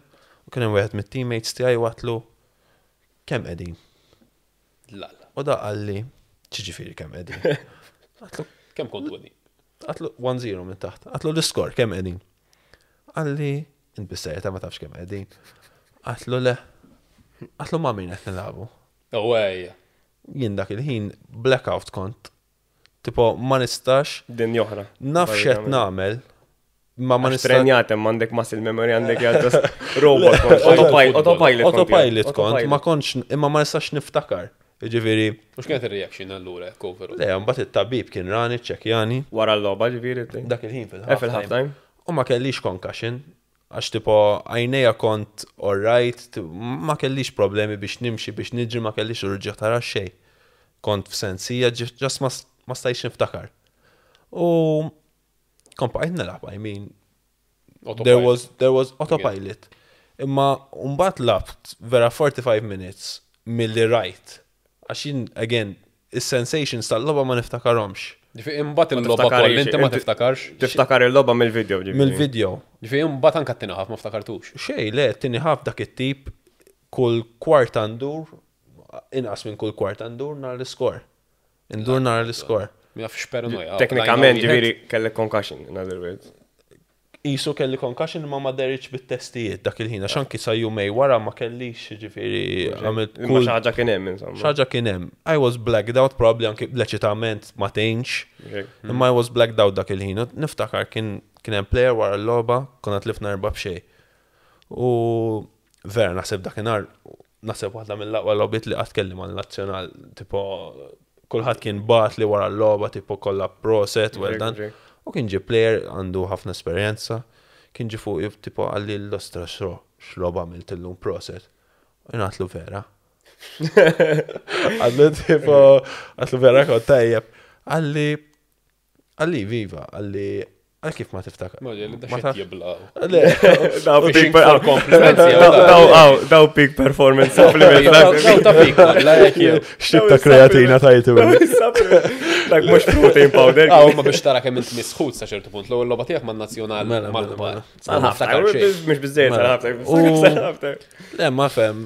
u kienem għed mit-teammates tijaj għatlu, kem edin? Lalla. U da għalli, ċiġifiri kem edin? Għatlu, kem kontu edin? Għatlu one zero minn taħt, għatlu l-score kem edin? Għalli, n-bissajta ma tafx kem edin. Għatlu le, għatlu ma minn għet nilabu. Għawaj. Jien dak il-ħin blackout kont. Tipo ma nistax. Din joħra. Nafxet namel. Ma ma nistax. Trenjatem mandek masil memory għandek jgħatras robot kont. Autopilot kont. Autopilot kont. Ma konċ, imma ma nistax niftakar. Ġifiri. Mux kienet il-reaction għallura, cover. Le, mbat il-tabib kien rani, ċekjani. Wara l-loba ġifiri. Dak il-ħin fil-ħaftajm. U ma kellix concussion. għax tipo għajnejja kont alright, ma kellix problemi biex nimxi biex niġri, ma kellix urġiħ tara xej. Kont f'sensija ġas ma stajx niftakar. U kont baqgħet nilgħab, I mean, there was there was autopilot. Imma mbagħad labt vera forty-five minutes milli rajt. Għaxin again, is-sensations tal-logħba ma niftakarhomx. Ġifi imbagħad il-logħba koll inti ma tiftakarx. Tiftakar il-logħba mill-video. Mill-video. Ġifi imbagħad anke t-tieni ħaf ma ftakartux. Xejn le, t-tieni ħaf dak it-tip kull kwart ndur inqas minn kull kwart ndur nhar l-iskor. Ndur nhar l-iskor. Ma nafx paranoja. Teknikament ġifieri kellek concussion in other words. Isu kelli concussion ma ma derriċ bit-testijiet dak il-ħin għax anki sa jumej wara ma kellix ġifieri għamilt kull xi ħaġa kien hemm insomma. Xi ħaġa kien hemm. I was blacked out probably anki leċitament ma tgħinx. Imma I was blacked out dak il-ħin. Niftakar kien kien hemm plejer wara l-logħba konna tlifna erba' b'xejn. U vera naħseb dakinhar naħseb waħda mill-aqwa logħbiet li qatt kellim għan-nazzjonal tipo kulħadd kien bagħat li wara l-logħba tipo kollha proset well done. U kien ġi plejer għandu ħafna esperjenza, kien ġi fuq tipo għalli l-ostra xro, xroba mill-tillum proset. Inaqtlu vera. Għallu tipo, għatlu vera kod tajjeb. Għalli, għalli viva, għalli, għal kif ma tiftakar. Ma għalli daċċet jibla. Daw peak performance supplement. Daw peak, lajek jie. Xtibta kreatina tajtu. Dak mhux protein powder. Aw ma biex tara kemm int misħud sa ċertu punt l-ewwel logħba tiegħek man-nazzjonali mal-Malta. Mhux biżżejjed sarħabtek. Le ma fehm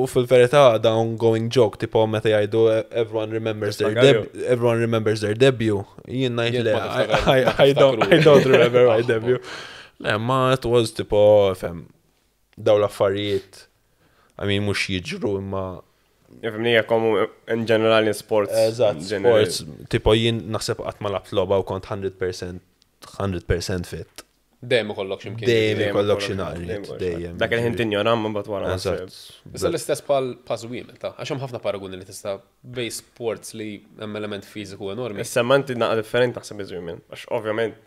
u fil-verità da ongoing joke tipo meta jgħidu everyone remembers their debut everyone remembers their debut. Jien ngħid le I don't remember my debut. Le ma it was tipo fehm daw l-affarijiet. I mean mhux jiġru imma Ifimnija komu in general in sports. Eżatt, sports. Tipo jien naħseb qatt ma labt logħba u kont one hundred percent fit. Dejjem ikollok x'imkien. Dejjem ikollok xi ngħid. Dejjem. Dak il-ħin tinjora ma mbagħad wara. Eżatt. Issa l-istess bħal pażwiem ta' għax hemm ħafna paraguni li tista' bej sports li hemm element fiżiku enormi. Issa ma inti naqa' differenti naħseb iżwiem minn għax ovvjament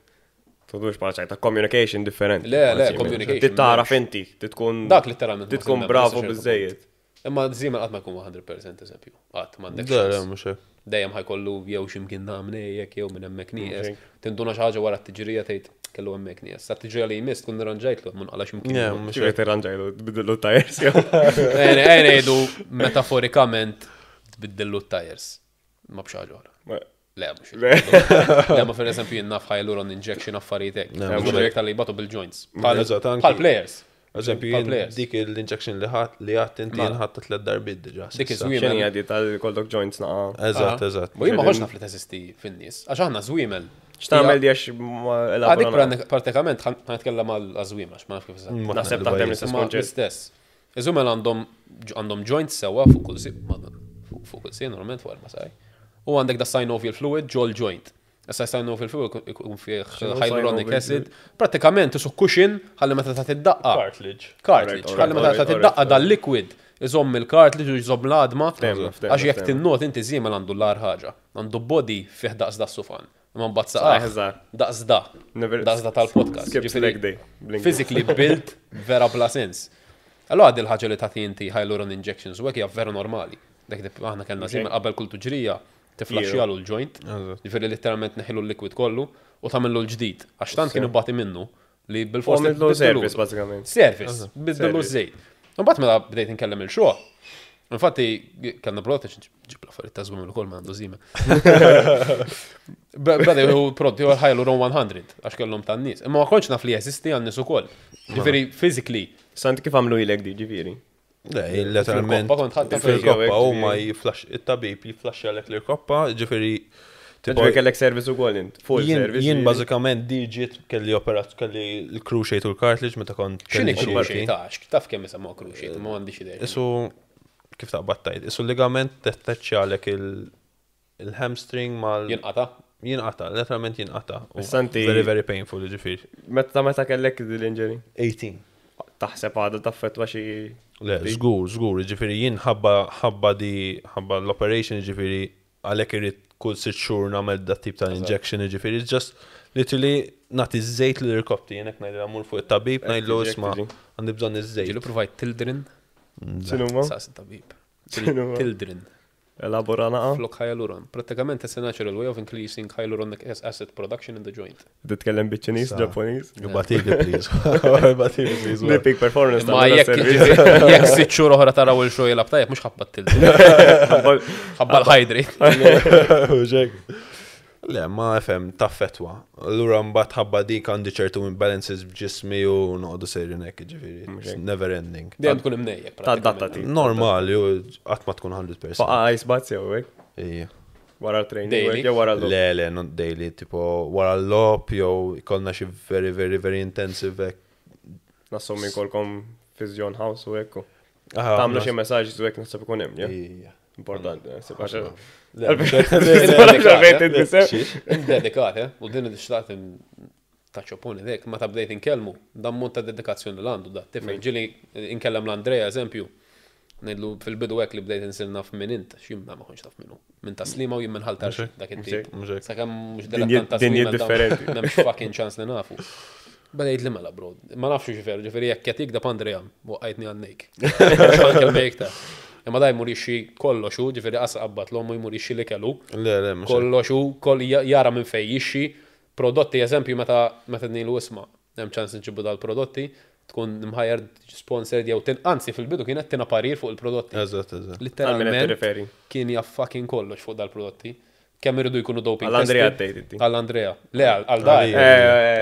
tudux bħalċaj ta' communication differenti. Le, le, communication. Titaraf inti, titkun. Dak litteralment. Titkun bravo biżżejjed. Imma d-zima għatma kun one hundred percent eżempju. Għatma d-dekċ. Dejjem ħajkollu jew ximkien namnejek jew minn hemmhekk nieqes. Tinduna xi ħaġa wara t-tiġrija tgħid kellu hemmhekk nieqes. Sa t-tiġrija li jmiss tkun irranġajtlu hemm inqala x'imkien. Mhux qed irranġajlu tbiddilu t-tajers jew. Ejn ngħidu metaforikament tbiddilu t-tajers. Ma b'xi ħaġa oħra. Le mhux. Le ma pereżempju jien naf ħajluron injection affarijiet hekk. Mhux jekk tal-li jbatu bil-joints. Bħal-plejers. Eżempju, dik l-injection li ħadd li għadt inti jinħadd tliet darbiet diġà. Dik iż-żwiemel hija dik tal-kollok joints naqa'. Eżatt, eżatt. U jien ma ħoġna fl-teżisti fin-nies, għax aħna żwiemel. X'tagħmel għax elaborana. Pratikament ħanitkellem għal-żwiem għax ma naf kif iżgħid. Naħseb taħdem l-istess konċett. Iżwimel għandhom joints sewwa fuq kull sien, fuq kull sien normalment fuq erba' saj. U għandek da synovial fluid ġol joint. Issa jistajnu fil-fuq ikun fih hyaluronic acid. Pratikament isu cushion ħalli meta tagħti id-daqqa. Cartilage. Cartilage. Ħalli meta tagħti id-daqqa dal-liquid iżomm il-cartilage u jżomm l-għadma. Għax jekk tinnot inti żiemel għandu l-għar ħaġa. Għandu body fih daqs da s-sufan. Imma mbagħad saqgħa daqs da. Daqs da tal-podcast. Physically built vera bla sens. Allura din il-ħaġa li tagħti inti hyaluronic injections u hekk hija vera normali. Dak aħna kellna żiemel qabel kull tuġrija. Tiflaxxjalu l-joint, ġifieri literalment neħilu l-liquid kollu u tagħmillu l-ġdid għax tant kien ibati minnu li bil-forsi service bażikament. Service, biddillu żejt. Imbagħad meta bdejt inkellem il-xogħol. Infatti kellna prodotti ġib l-affarijiet ta' żwiem ukoll ma għandu żiema. Bada hu prodotti huwa Hyaluron one hundred għax kellhom tan-nies. Imma ma kontx naf li jeżisti għan-nies ukoll. Ġifieri physically. Sant kif għamlu ilek di ġifieri. Letteralment fil-koppa u ma jiflax il-tabib jiflaxja l-ek l-koppa ġifiri tipo kellek service u għolint full service jien bazikament diġit kelli operat kelli l-cruciate u l-cartilage meta kont xini cruciate għax taf kemm jisemma cruciate ma għandix idea isu kif taqbattajt isu l-ligament tettaċċja l-ek il-hamstring mal jinqata jinqata letteralment jinqata very very painful ġifiri meta meta kellek dil-injury eighteen taħseb għadha taffetwa xi. Le, żgur, żgur, ġifieri jien ħabba ħabba di ħabba l-operation ġifieri għalhekk irid kull sitt xhur nagħmel dat tip ta' injection jiġifieri. It's just literally nagħti iż-żejt li rkobti jien hekk ngħidilha mmur fuq it-tabib ngħidlu isma' għandi bżonn iż-żejt. Ġilu provide tildrin. X'inhuma? Saqs it-tabib. Tildrin. Elaborana flok hyaluron. Praticamente it's a natural way of increasing hyaluronic acid production in the joint. Titkellem biċ-Ċiniż, Ġappuniż? Batili please. Batili please. Epic performance. Ma jekk sitt xhur oħra taraw il-xogħol jilgħab tajjeb mhux ħabba t-tildi. Ħabba l-ħajdri. Le, ma fem ta' fetwa. Allura mbagħad ħabba dik għandi ċertu imbalances b'ġismi u noqogħdu sejrin hekk jiġifieri. It's never ending. Dejjem tkun imnejjek pratikament. Normali u qatt ma tkun one hundred percent. Faqa' ispazja u hekk. Ejja. Wara l-training jew wara l-logħob. Le, le, not daily, tipo wara l-logħob jew ikollna xi very very very intensive hekk. Nassum jkollkom Physician House u hekk. Tagħmlu xi messaġġi u hekk naħseb ikun hemm, ja. Importanti, sebaċa. Dedikat, eh? U din id-xtaqt taċċopuni dek, ma tabdejt inkelmu, dammont ta' dedikazzjoni l-għandu da. Tifel, ġili inkellem l-Andreja, eżempju, nejdu fil-bidu għek li bdejt nsilna f'min int, ximna maħonġ taf minu. Min ta' Sliema u jim minn ħaltar dak it-tip. Sakam mux delettant ta' Sliema differenti. Nemx fucking ċans li nafu. Badejt li mela, bro. Ma nafxu xifer, ġifiri jek jatik da' Andreja, waqajtni għannejk. Xankel bejk ta'. Imma da jmurixi kolloxu, ġifiri qasqabbat l-ommu jmurixi li kellu. Kolloxu, koll jara minn fejjixi. Prodotti, eżempju, meta nilu isma' hemm ċans nġibbu dal-prodotti, tkun mħajjar sponsored jew tin, anzi fil-bidu kienet tina parir fuq il-prodotti. Eżatt, eżatt. Literalment kien jaffakin kollox fuq dal-prodotti. Kemm irridu jkunu doping. Għall-Andreja tgħid. Għall-Andreja. Le, għal-Daj.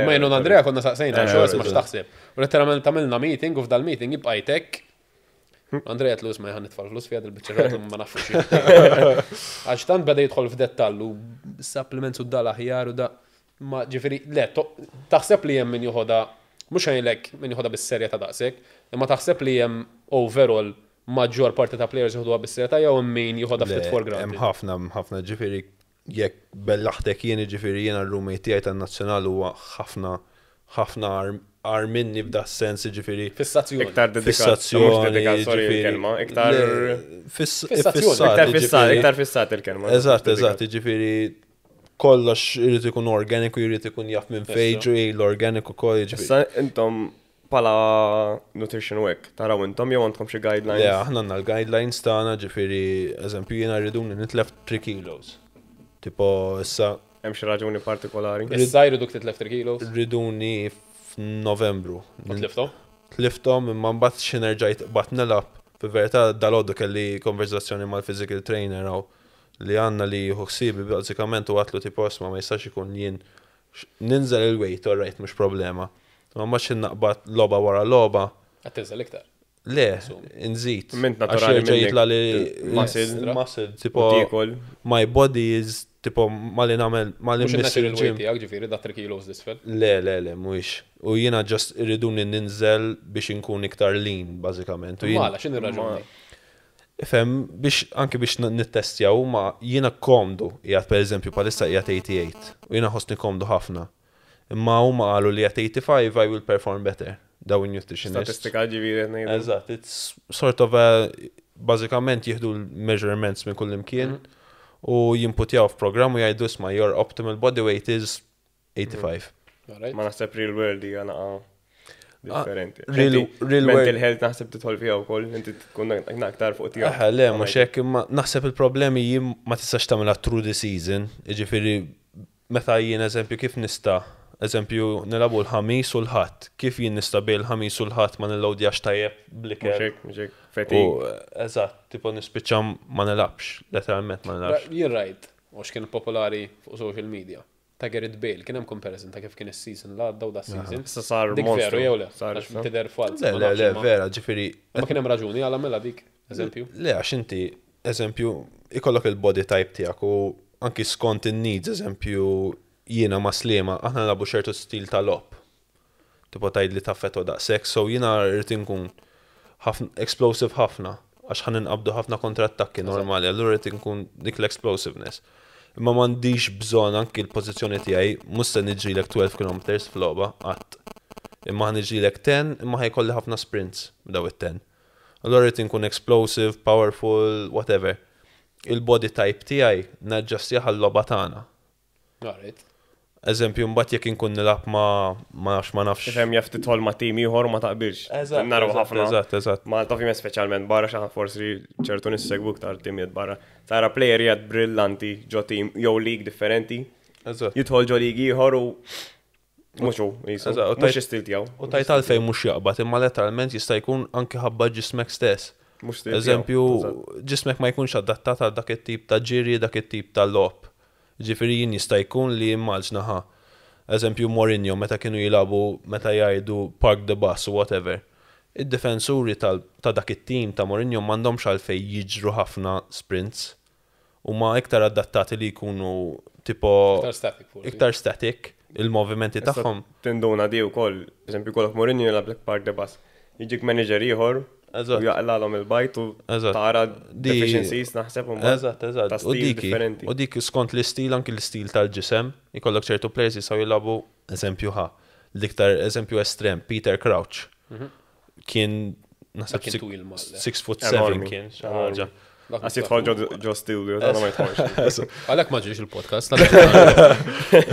Imma jien Andreja konna saqsejna xogħol ma x'taħseb. U literalment tagħmilna meeting u f'dal-meeting jibqa' jtek. Andreja tlus ma jħan nitfall flus fija dil-bicċerrat ma nafxu. Għax tant bada jidħol f'dettall u supplements u da l-aħjar u da. Ma ġifiri, le, taħseb li jem min juħoda, mux ħajlek min juħoda bis-serja ta' daqsek, imma taħseb li jem overall maġġor parti ta' players juħoda bis-serja ta' jew min juħoda fit foreground. Hemm ħafna, ħafna ġifiri, jekk bellaħtek jien ġifiri jiena l-roommate tiegħi tan-nazzjonal huwa ħafna ħafna għar minni b'da s-sens ġifiri. Fissazzjoni. Iktar dedikazzjoni il-kelma. Iktar fissat. Iktar fissat il-kelma. Eżat, eżat, ġifiri kollox irrit ikun organiku, irrit ikun jaff minn fejġu, l-organiku koll ġifiri. Issa intom pala nutrition work, taraw intom jew għandkom xi guidelines? Ja, aħna għandna l-guidelines tagħna ġifiri, eżempju jiena rridu nitlef three kilos. Tipo issa hemm xi raġuni partikolari. Issa jridu titlef three kilos? Rriduni f'Novembru. Tliftom? Tliftom, imma mbagħad xi nerġa' bat nilab. Fil-verità dal-għoddu kelli konverzazzjoni mal-physical trainer li għandna li jieħu ħsieb bażikament u għatlu tipo isma' ma jistax ikun jien ninżel il-weight, all right, mhux problema. Ma mhux innaqbad logħba wara logħba. Qed tinżel iktar. Le, inżid. Għax jerġa' jitla' li l-muscle tipo my body is tipo ma li nagħmel ma li nmisser il-ġim. Ġifieri da' three kilos disfel. Le, le, le, mhuwiex. U jiena ġust irridu ninżel biex inkun iktar lean bażikament. Mala, x'inhi raġuni? Ifhem biex anke biex nittestjaw ma jiena komdu qiegħed pereżempju bħalissa qiegħed eighty-eight u jiena ħossni komdu ħafna. Imma huma qalu li qiegħed eighty-five I will perform better. Daw in-nutritionist. Statistika ġifieri qed ngħidu. Eżatt, it's sort of bażikament jieħdu l-measurements minn kull imkien. U jimputjaw f-programmu jajdu isma, your optimal body weight is eighty-five. Ma naħseb real world di għana differenti. Mental health naħseb titħol fija u koll, inti tkun naqtar fuq tija. Aha, le, muxek, naħseb il-problemi jim ma tistax tamela through the season. Iġifiri, meta jien eżempju kif nista, eżempju nilabu l-ħamis u l-ħat. Kif jien nista bej l-ħamis u l-ħat ma nil-lawdi għax tajjeb bliker. Muxek, muxek. U, eżat, tipo nispiċam ma nilabx, letteralment ma nilabx. You're right, għax kien popolari fuq social media. Ta' Gareth Bale, kien hemm comparison ta' kif kien is-season la daw da' season. Sa sar monster jew le, għax tidher fals. Le, le, vera, ġifieri. Ma kien hemm raġuni għal mela dik, eżempju. Le, għax inti, eżempju, ikollok il-body type tiegħek u anki skont in-needs, eżempju, jiena ma' Sliema, aħna nilagħbu xertu stil ta' logħob. Tipo tgħid li taffetwa daqshekk, so jiena rrid inkun explosive ħafna, għax ħan inqabdu ħafna kontrattakki normali, allura qed inkun dik l-explosiveness. Imma m'għandix bżonn anki l-pożizzjoni tiegħi mhux se niġrilek twelve kilometers f'logħba qatt. Imma ħa niġrilek ten, imma ħajkolli ħafna sprints b'daw it-ten. Allura qed inkun explosive, powerful, whatever. il-body type tiegħi naġġassih għal-logħba tagħna. Alright. Eżempju mbagħad jekk inkun nilab ma ma nafx ma nafx. Ifhem jaf titħol ma' tim ieħor ma taqbilx. Narru ħafna. Eżatt, eżatt. Malta fihom speċjalment barra xi forsi ċertu nissegwu iktar timijiet barra. Tara plejer jgħid brillanti ġo tim jew league differenti. Eżatt. Jidħol ġo league ieħor u mhux hu jisu. Mhux istil tiegħu. U tajt għalfejn mhux jaqbad imma letteralment jista' jkun anke ħabba ġismek stess. Mhux stil. Eżempju ġismek ma jkunx adattat għal dak it-tip ta' ġiri, dak it-tip ta' logħob. Ġifieri jista' jkun li malx naħa. Eżempju Mourinho meta kienu jilabu meta jgħidu park the bus u whatever. Id-difensuri ta' dak it-tim ta' Mourinho m'għandhomx għalfejn jiġru ħafna sprints huma iktar adattati li jkunu tipo iktar static il-movimenti tagħhom. Tinduna di wkoll, eżempju kollok Mourinho jilab park the bus. Jiġik manager ieħor u jaqlalhom il-bajt u tara deficiencies naħseb ta' stil differenti. U dik skont l-istil anke l-istil tal-ġisem, ikollok ċertu players jistgħu jilagħbu eżempju ħa. L-iktar eżempju estrem Peter Crouch. Kien naħseb six foot seven kien xi ħaġa. Għas jitħol ġo stil, għana ma jitħolx. Għalhekk ma ġriex il-podcast.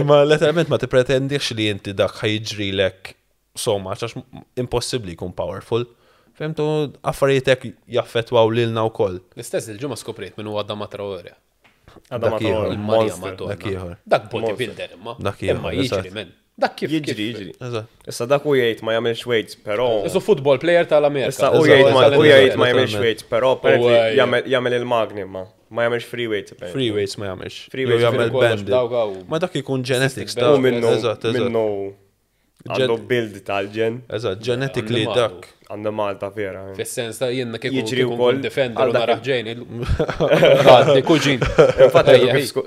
Ma letteralment ma tippretendix li inti dak ħajġrilek so much għax impossibbli jkun powerful. Femtu affarijiet jaffettwaw lilna wkoll. L-istess il-ġimgħa skopriet minn huwa Adama Traoré. Adama Traoré il-Monster. Dak bodybuilder imma. Imma jiġri minn. Dak kif jiġri jiġri. Issa dak u jgħid ma jagħmilx weights però. Isu football player tal-Amerika. Issa u jgħid ma jagħmilx weights però jagħmel il-magni imma. Ma jagħmilx free weights. Free weights ma jagħmilx. Free weights jagħmel banded. Ma dak ikun genetics ta' minnu. Għandu build tal-ġen. Eżatt, genetically dak. Għandu Malta vera. Fis-sens ta' jenna kif ikun defender u naraħġejn il-għaddi kuġin. Fatta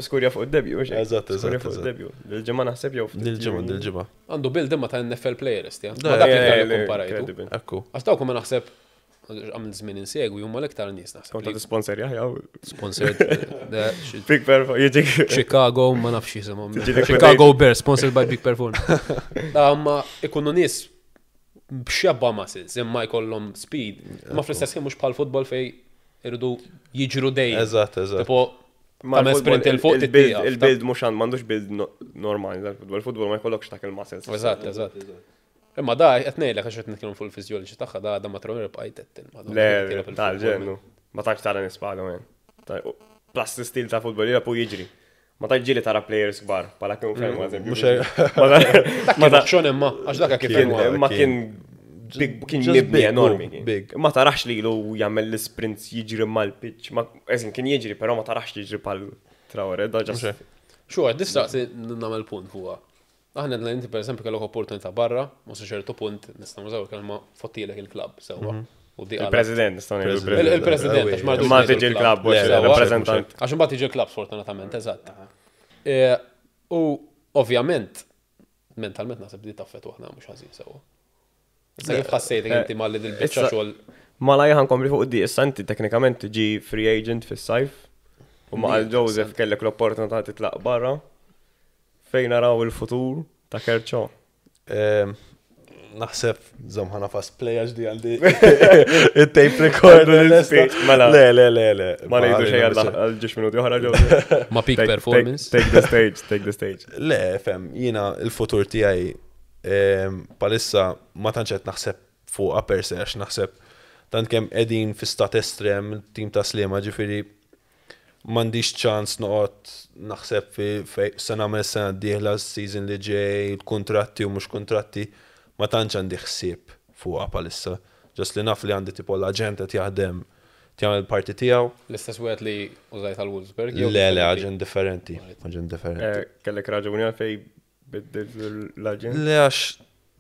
skurja fuq id-debju. Eżatt, skurja fuq id-debju. Dil-ġimgħa naħseb jew ftit. Dil-ġimgħa, dil-ġimgħa. Għandu build imma ta' N F L players tiegħu. Ma dak li komparajtu. Ekku. Għax dawk ma naħseb għamil żmien insegwi huma l-iktar nies naħseb. Konta tisponsor jaħjaw. Sponsor. Big Perform. Chicago ma nafx jisimhom. Chicago Bears sponsored by Big Perform. Imma ikunu nies b'xebba muscles imma jkollhom speed. Ma fl-istess kien mhux bħall-futbol fejn irdu jiġru dejjem. Eżatt, eżatt. Għamel sprint il-fuq tittieqa. Il-build mhux għand m'għandux build normali tal-futbol. Il-futbol ma jkollokx dak il-muscles. Eżatt, eżatt. Imma da qed ngħidlek għax qed nitkellmu fuq il-fiżjoloġi tagħha da Adama Traoré bqajt qed. Le, tal-ġennu. Ma tantx tara nispgħu hemm. Plus stil ta' futbolira pu jiġri. Ma tantx ġieli tara players kbar bħala kemm ferm eżempju. Ma taqxon imma għax dak kif kien. Imma kien kien jibni enormi. Ma tarax lilu jagħmel l-sprints jiġri mal-pitch. Eżin kien jiġri però ma tarax jiġri bħall-Traoré da ġas. Xu għad nistaqsi nagħmel punt fuqha. Aħna l-inti per esempio kellok opportunità barra, ma sa ċertu punt nistgħu nżaw kelma fottilek il-klabb sewwa. Il-President nistgħu ngħidu. Il-President għax m'għadux. Ma tiġi l-klabb u l-rappreżentant. Għax imbagħad tiġi l-klabb sfortunatament, eżatt. U ovvjament mentalment naħseb li taffettwa aħna mhux ħażin sewwa. Issa kif ħassejtek inti malli dil-biċċa xogħol. Malaj ħankompli fuq id-diq issa inti teknikament tiġi free agent fis-sajf. U ma għal Joseph kellek l-opportunità titlaq barra. Fejn naraw il-futur ta' Kurt Shaw? Naħseb żomħana fast players di għaldi il-tape recorder. Le, le, le, le. Ma nejdu xejn għal ġiex minuti oħra ġew. Ma peak performance. Take the stage, take the stage. Le, fem, jiena il-futur tiegħi palissa ma tantx qed naħseb fuqha per se għax naħseb tant kemm qegħdin fi stat estrem il-tim ta' Sliema ġifieri m'għandix ċans noqgħod naħseb fi sena minn sena d-dieħla s-season li ġej, l-kuntratti u mhux kuntratti, ma tantx għandi ħsieb fuqha bħalissa. Ġas li naf li għandi tipo l-aġent qed jaħdem jagħmel parti tiegħu. L-istess wieħed li użajt għal Wolfsberg? Le, le, aġent differenti. Aġent differenti. Kellek raġuni għalfejn biddil l-aġent? Le għax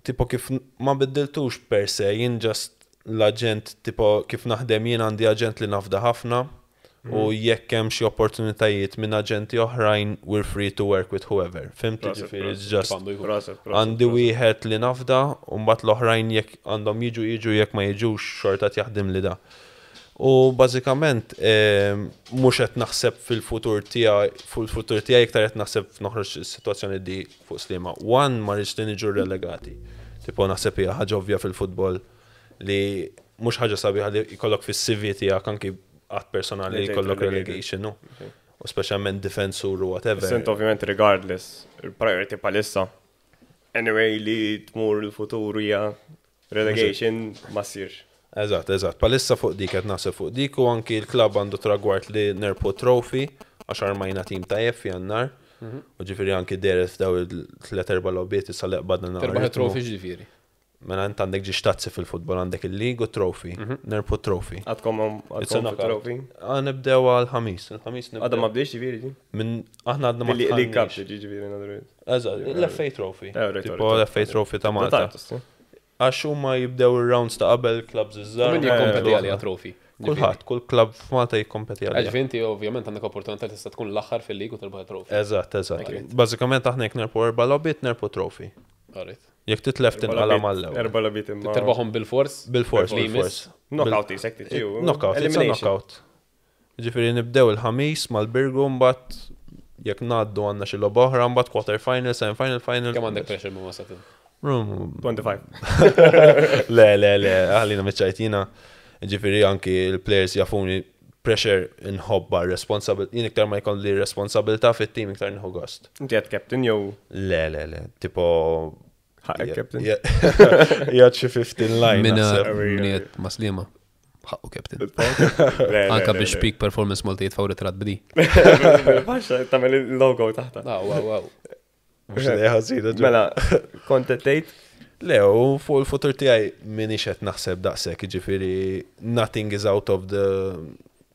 tipo kif ma biddiltux per se, jien ġast l-aġent tipo kif naħdem jien għandi aġent li nafda ħafna. U jekk hemm xi opportunitajiet minn aġenti oħrajn we're free to work with whoever. Fimti ġifieri just għandi wieħed li nafda u mbagħad l-oħrajn jekk għandhom jiġu jiġu jekk ma jiġux xorta jaħdem li da. U bażikament mhux qed naħseb fil-futur tiegħi fil-futur tiegħi iktar qed naħseb noħroġ is-sitwazzjoni di fuq Sliema. One ma rridx li niġu relegati. Tipo naħseb hija ħaġa ovvja fil-futbol li mhux ħaġa sabiħa li jkollok fis-C V tiegħek anki għat personali kollok relegation, no? U specialment defensur u whatever. Sent ovvijament regardless, il-priority palissa. Anyway li tmur il-futuru ja relegation ma sirx. Eżatt, eżatt. Palissa fuq dik qed naħseb fuq dik u anki l-klabb għandu tragwart li nerpu trofi għax armajna tim tajjeb fi għannar. U ġifieri anki deret f'daw il-tliet erba' logħbiet issa leqbadna nagħmlu. Erba' trofi ġifieri. Mela int għandek ġi xtazzi fil-futbol għandek il-lig u trofi, nerpu trofi. Għadkom għadkom trofi. Nibdew għal-ħamis. Għadha ma bdejx ġifieri. Aħna għadna ma bdejx. Il-lig kapx ġifieri nadru. Eżatt, l-F A Trophy. Tipo l-F A Trophy ta' Malta. Għaxu ma jibdew il-rounds ta' qabel klubs iż-żgħar. Min jikkompeti għalija trofi? Kulħadd, kull klub f'Malta jikkompeti għalija. Għaxvinti ovvjament għandek opportunità li tista' tkun l-aħħar fil-lig u tilbaħ trofi. Eżatt, eżatt. Bażikament aħna jekk nerpu erba' logħbiet nerpu trofi. Jekk titlef tinqala mal-ewwel. Erba' logħbiet imma. Terbaħhom bil-fors? Bil-fors, bil-fors. Knockout jisek tiġu. Knockout, it's a knockout. Ġifieri nibdew il-ħamis mal-birgu mbagħad jekk ngħaddu għandna xi logħba oħra mbagħad quarter final, semi final, final. Kemm għandek pressure ma' wasatin? twenty-five. Le, le, le, għalina meċċajtina. Ġifiri anki il-players jafuni pressure inħobba, responsabilta. Jien iktar ma jkun li responsabilta fit-team iktar nħu gost. Inti għad captain jew? Le, le, le, tipo. Ħaq captain? Jgħad xi fifteen line. Minna ma' Sliema. Ħaq u captain. Anka biex peak performance Malta jitfawri trat bidi. Baxa, tamel il-logo taħta. Wow, wow, wow. Mela, kontettajt? Lew, fuq il-futur tiegħi minix qed naħseb daqshekk, jiġifieri nothing is out of the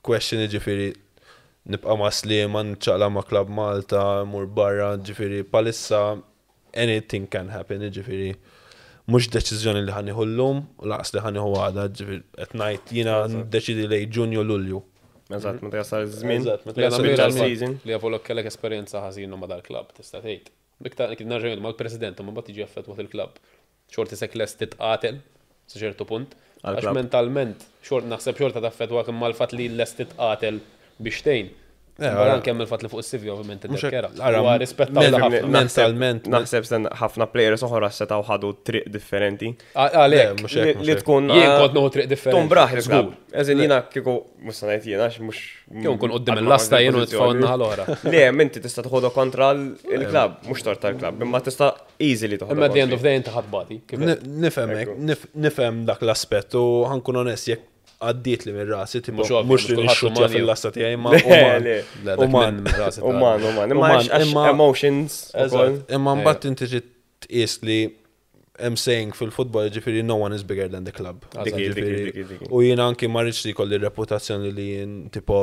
question, jiġifieri nibqa' ma' Sliema, nċaqla ma' Klabb Malta, mur barra, jiġifieri palissa anything can happen, jiġifieri mhux deċiżjoni li ħanieħu llum u laqas li ħanieħu għadha, jiġifieri qed ngħid jiena niddeċidi lejn Ġunju Lulju. Eżatt, meta jasal iż-żmien. Eżatt, meta jasal il-season. Li jafulok kellek esperjenza ħażinhom ma' dal-klabb tista' tgħid. Biktar kien narġajn mal-president ma bad tiġi affett waqt il-klabb. Xort isek lest titqatel sa ċertu punt. Għax mentalment xort naħseb xorta taffett waqt mal-fatt li lest titqatel biex tgħin. Barra kemm il-fatt li fuq is-sivja ovvjament iddekkera. Huwa rispettaw mentalment. Naħseb sen ħafna plejers oħra setgħu ħadu triq differenti. Għalhekk li tkun jien kont noħu triq differenti. Tombraħ il-klabb. Eżin jiena kieku mhux se ngħid jiena għax mhux. Kieku nkun quddiem il-lasta jien u nitfgħu n-naħa l-oħra. Le hemm inti tista' tħodu kontra l-klabb, mhux tort tal-klabb, imma tista' easily toħodha. Imma at the end of the day inti ħadd bagħti. Nifhem hekk, nifhem dak l-aspett u ħankun onest jekk għaddiet li minn rasi, timmu mux li nixxutja fil-lasta tijaj, ma' uman. Uman, uman, imma emotions. Imma mbatt inti ġit is li I'm saying fil-futbol ġifiri no one is bigger than the club. U jina anki marriċ li kolli reputazzjoni li jien tipo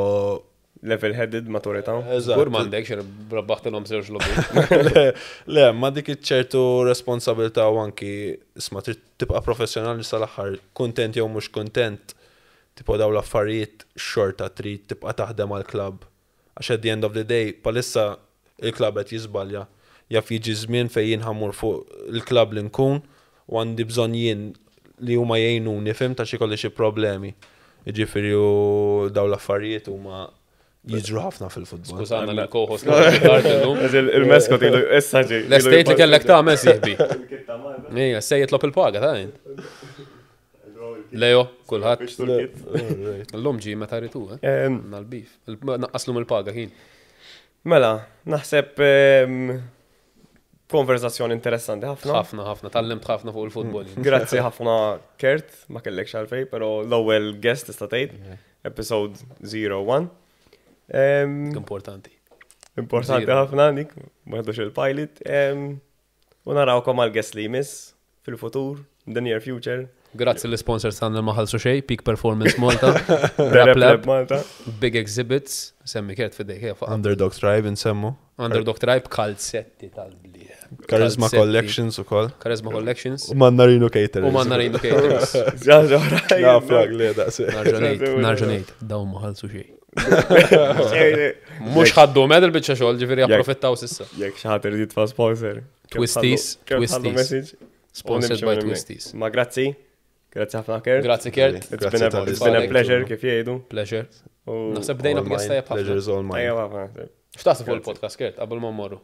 level-headed maturita. Gur mandek xer rabbaħtelom serġ l-obbi. Le, ma dik ċertu responsabilta u anki isma tibqa professjonali sal-axar, kontent jew mux kontent. Tipo daw l-affarijiet xorta trid tibqa' taħdem għall-klabb. Għax at the end of the day, palissa il-klabb qed jiżbalja. Jaf jiġi żmien fejn jinħammur fuq il-klabb li nkun u għandi bżonn jien li huma jgħinuni fim ta' xi kolli xi problemi. Jiġifieri daw l-affarijiet huma jiġru ħafna fil-futbol. Skużana li koħos il-meskot ilu essaġi. L-estate li kellek ta' Messi ħbi. Ejja, se jitlob il-paga ta' Lejo, kullħat. L-lumġi ma taritu, eh? Nal-bif. Naqqaslum il-paga kien. Mela, naħseb konverzazzjoni interessanti ħafna. ħafna, ħafna, tal-limt ħafna fuq il-futbol. Grazzi ħafna, Kurt, ma kellek xalfej, pero l-ewwel guest istatejt, episode zero one. Importanti. Importanti ħafna, dik, maħdux il-pilot. Unarawkom għal-guest li jmiss fil-futur, in the near future. Grazzi l-sponsors għanna maħalsu xej, Peak Performance Malta, Rap Lab, Big Exhibits, semmi Kert fidejk, Underdog Tribe nsemmu. Underdog Tribe, kalzetti tal-blija. Charisma Collections u koll. Charisma Collections. U Mannarino Caterers. U Mannarino Caterers. Narġanejt, daw maħalsu xej. Mux ħaddu medel bieċa xol, ġifiri għaprofittaw sissa. Jek xħater di tfa sponsor. Twisties, Twisties. Sponsored by Twisties. Ma grazzi. Grazie ħafna Kert. Grazie Kert. It's been a pleasure kif jgħidu. Pleasure. Naħseb bdejna b'gesta jabħafna. Pleasure is all mine. X'taħseb fuq il-podcast Kert, qabel ma mmorru?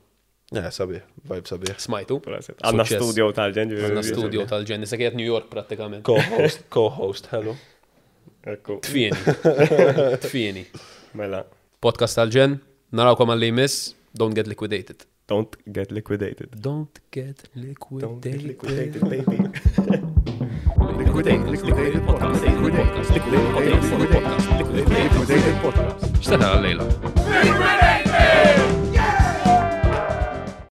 Eh, sabiħ, vibe sabiħ. Smajtu? Għandna studio tal-ġen. Għandna studio tal-ġen, issa qiegħed New York prattikament. Co-host, co-host, hello. Ekku. Tfieni. Tfieni. Mela. Podcast tal-ġen. Narawkom għalli miss. Don't get liquidated. Don't get liquidated. Don't get liquidated. Don't get liquidated, baby. Liquidated, liquidated podcast. Liquidated podcast. Liquidated podcast. Liquidated podcast. X'tara għal-lejla?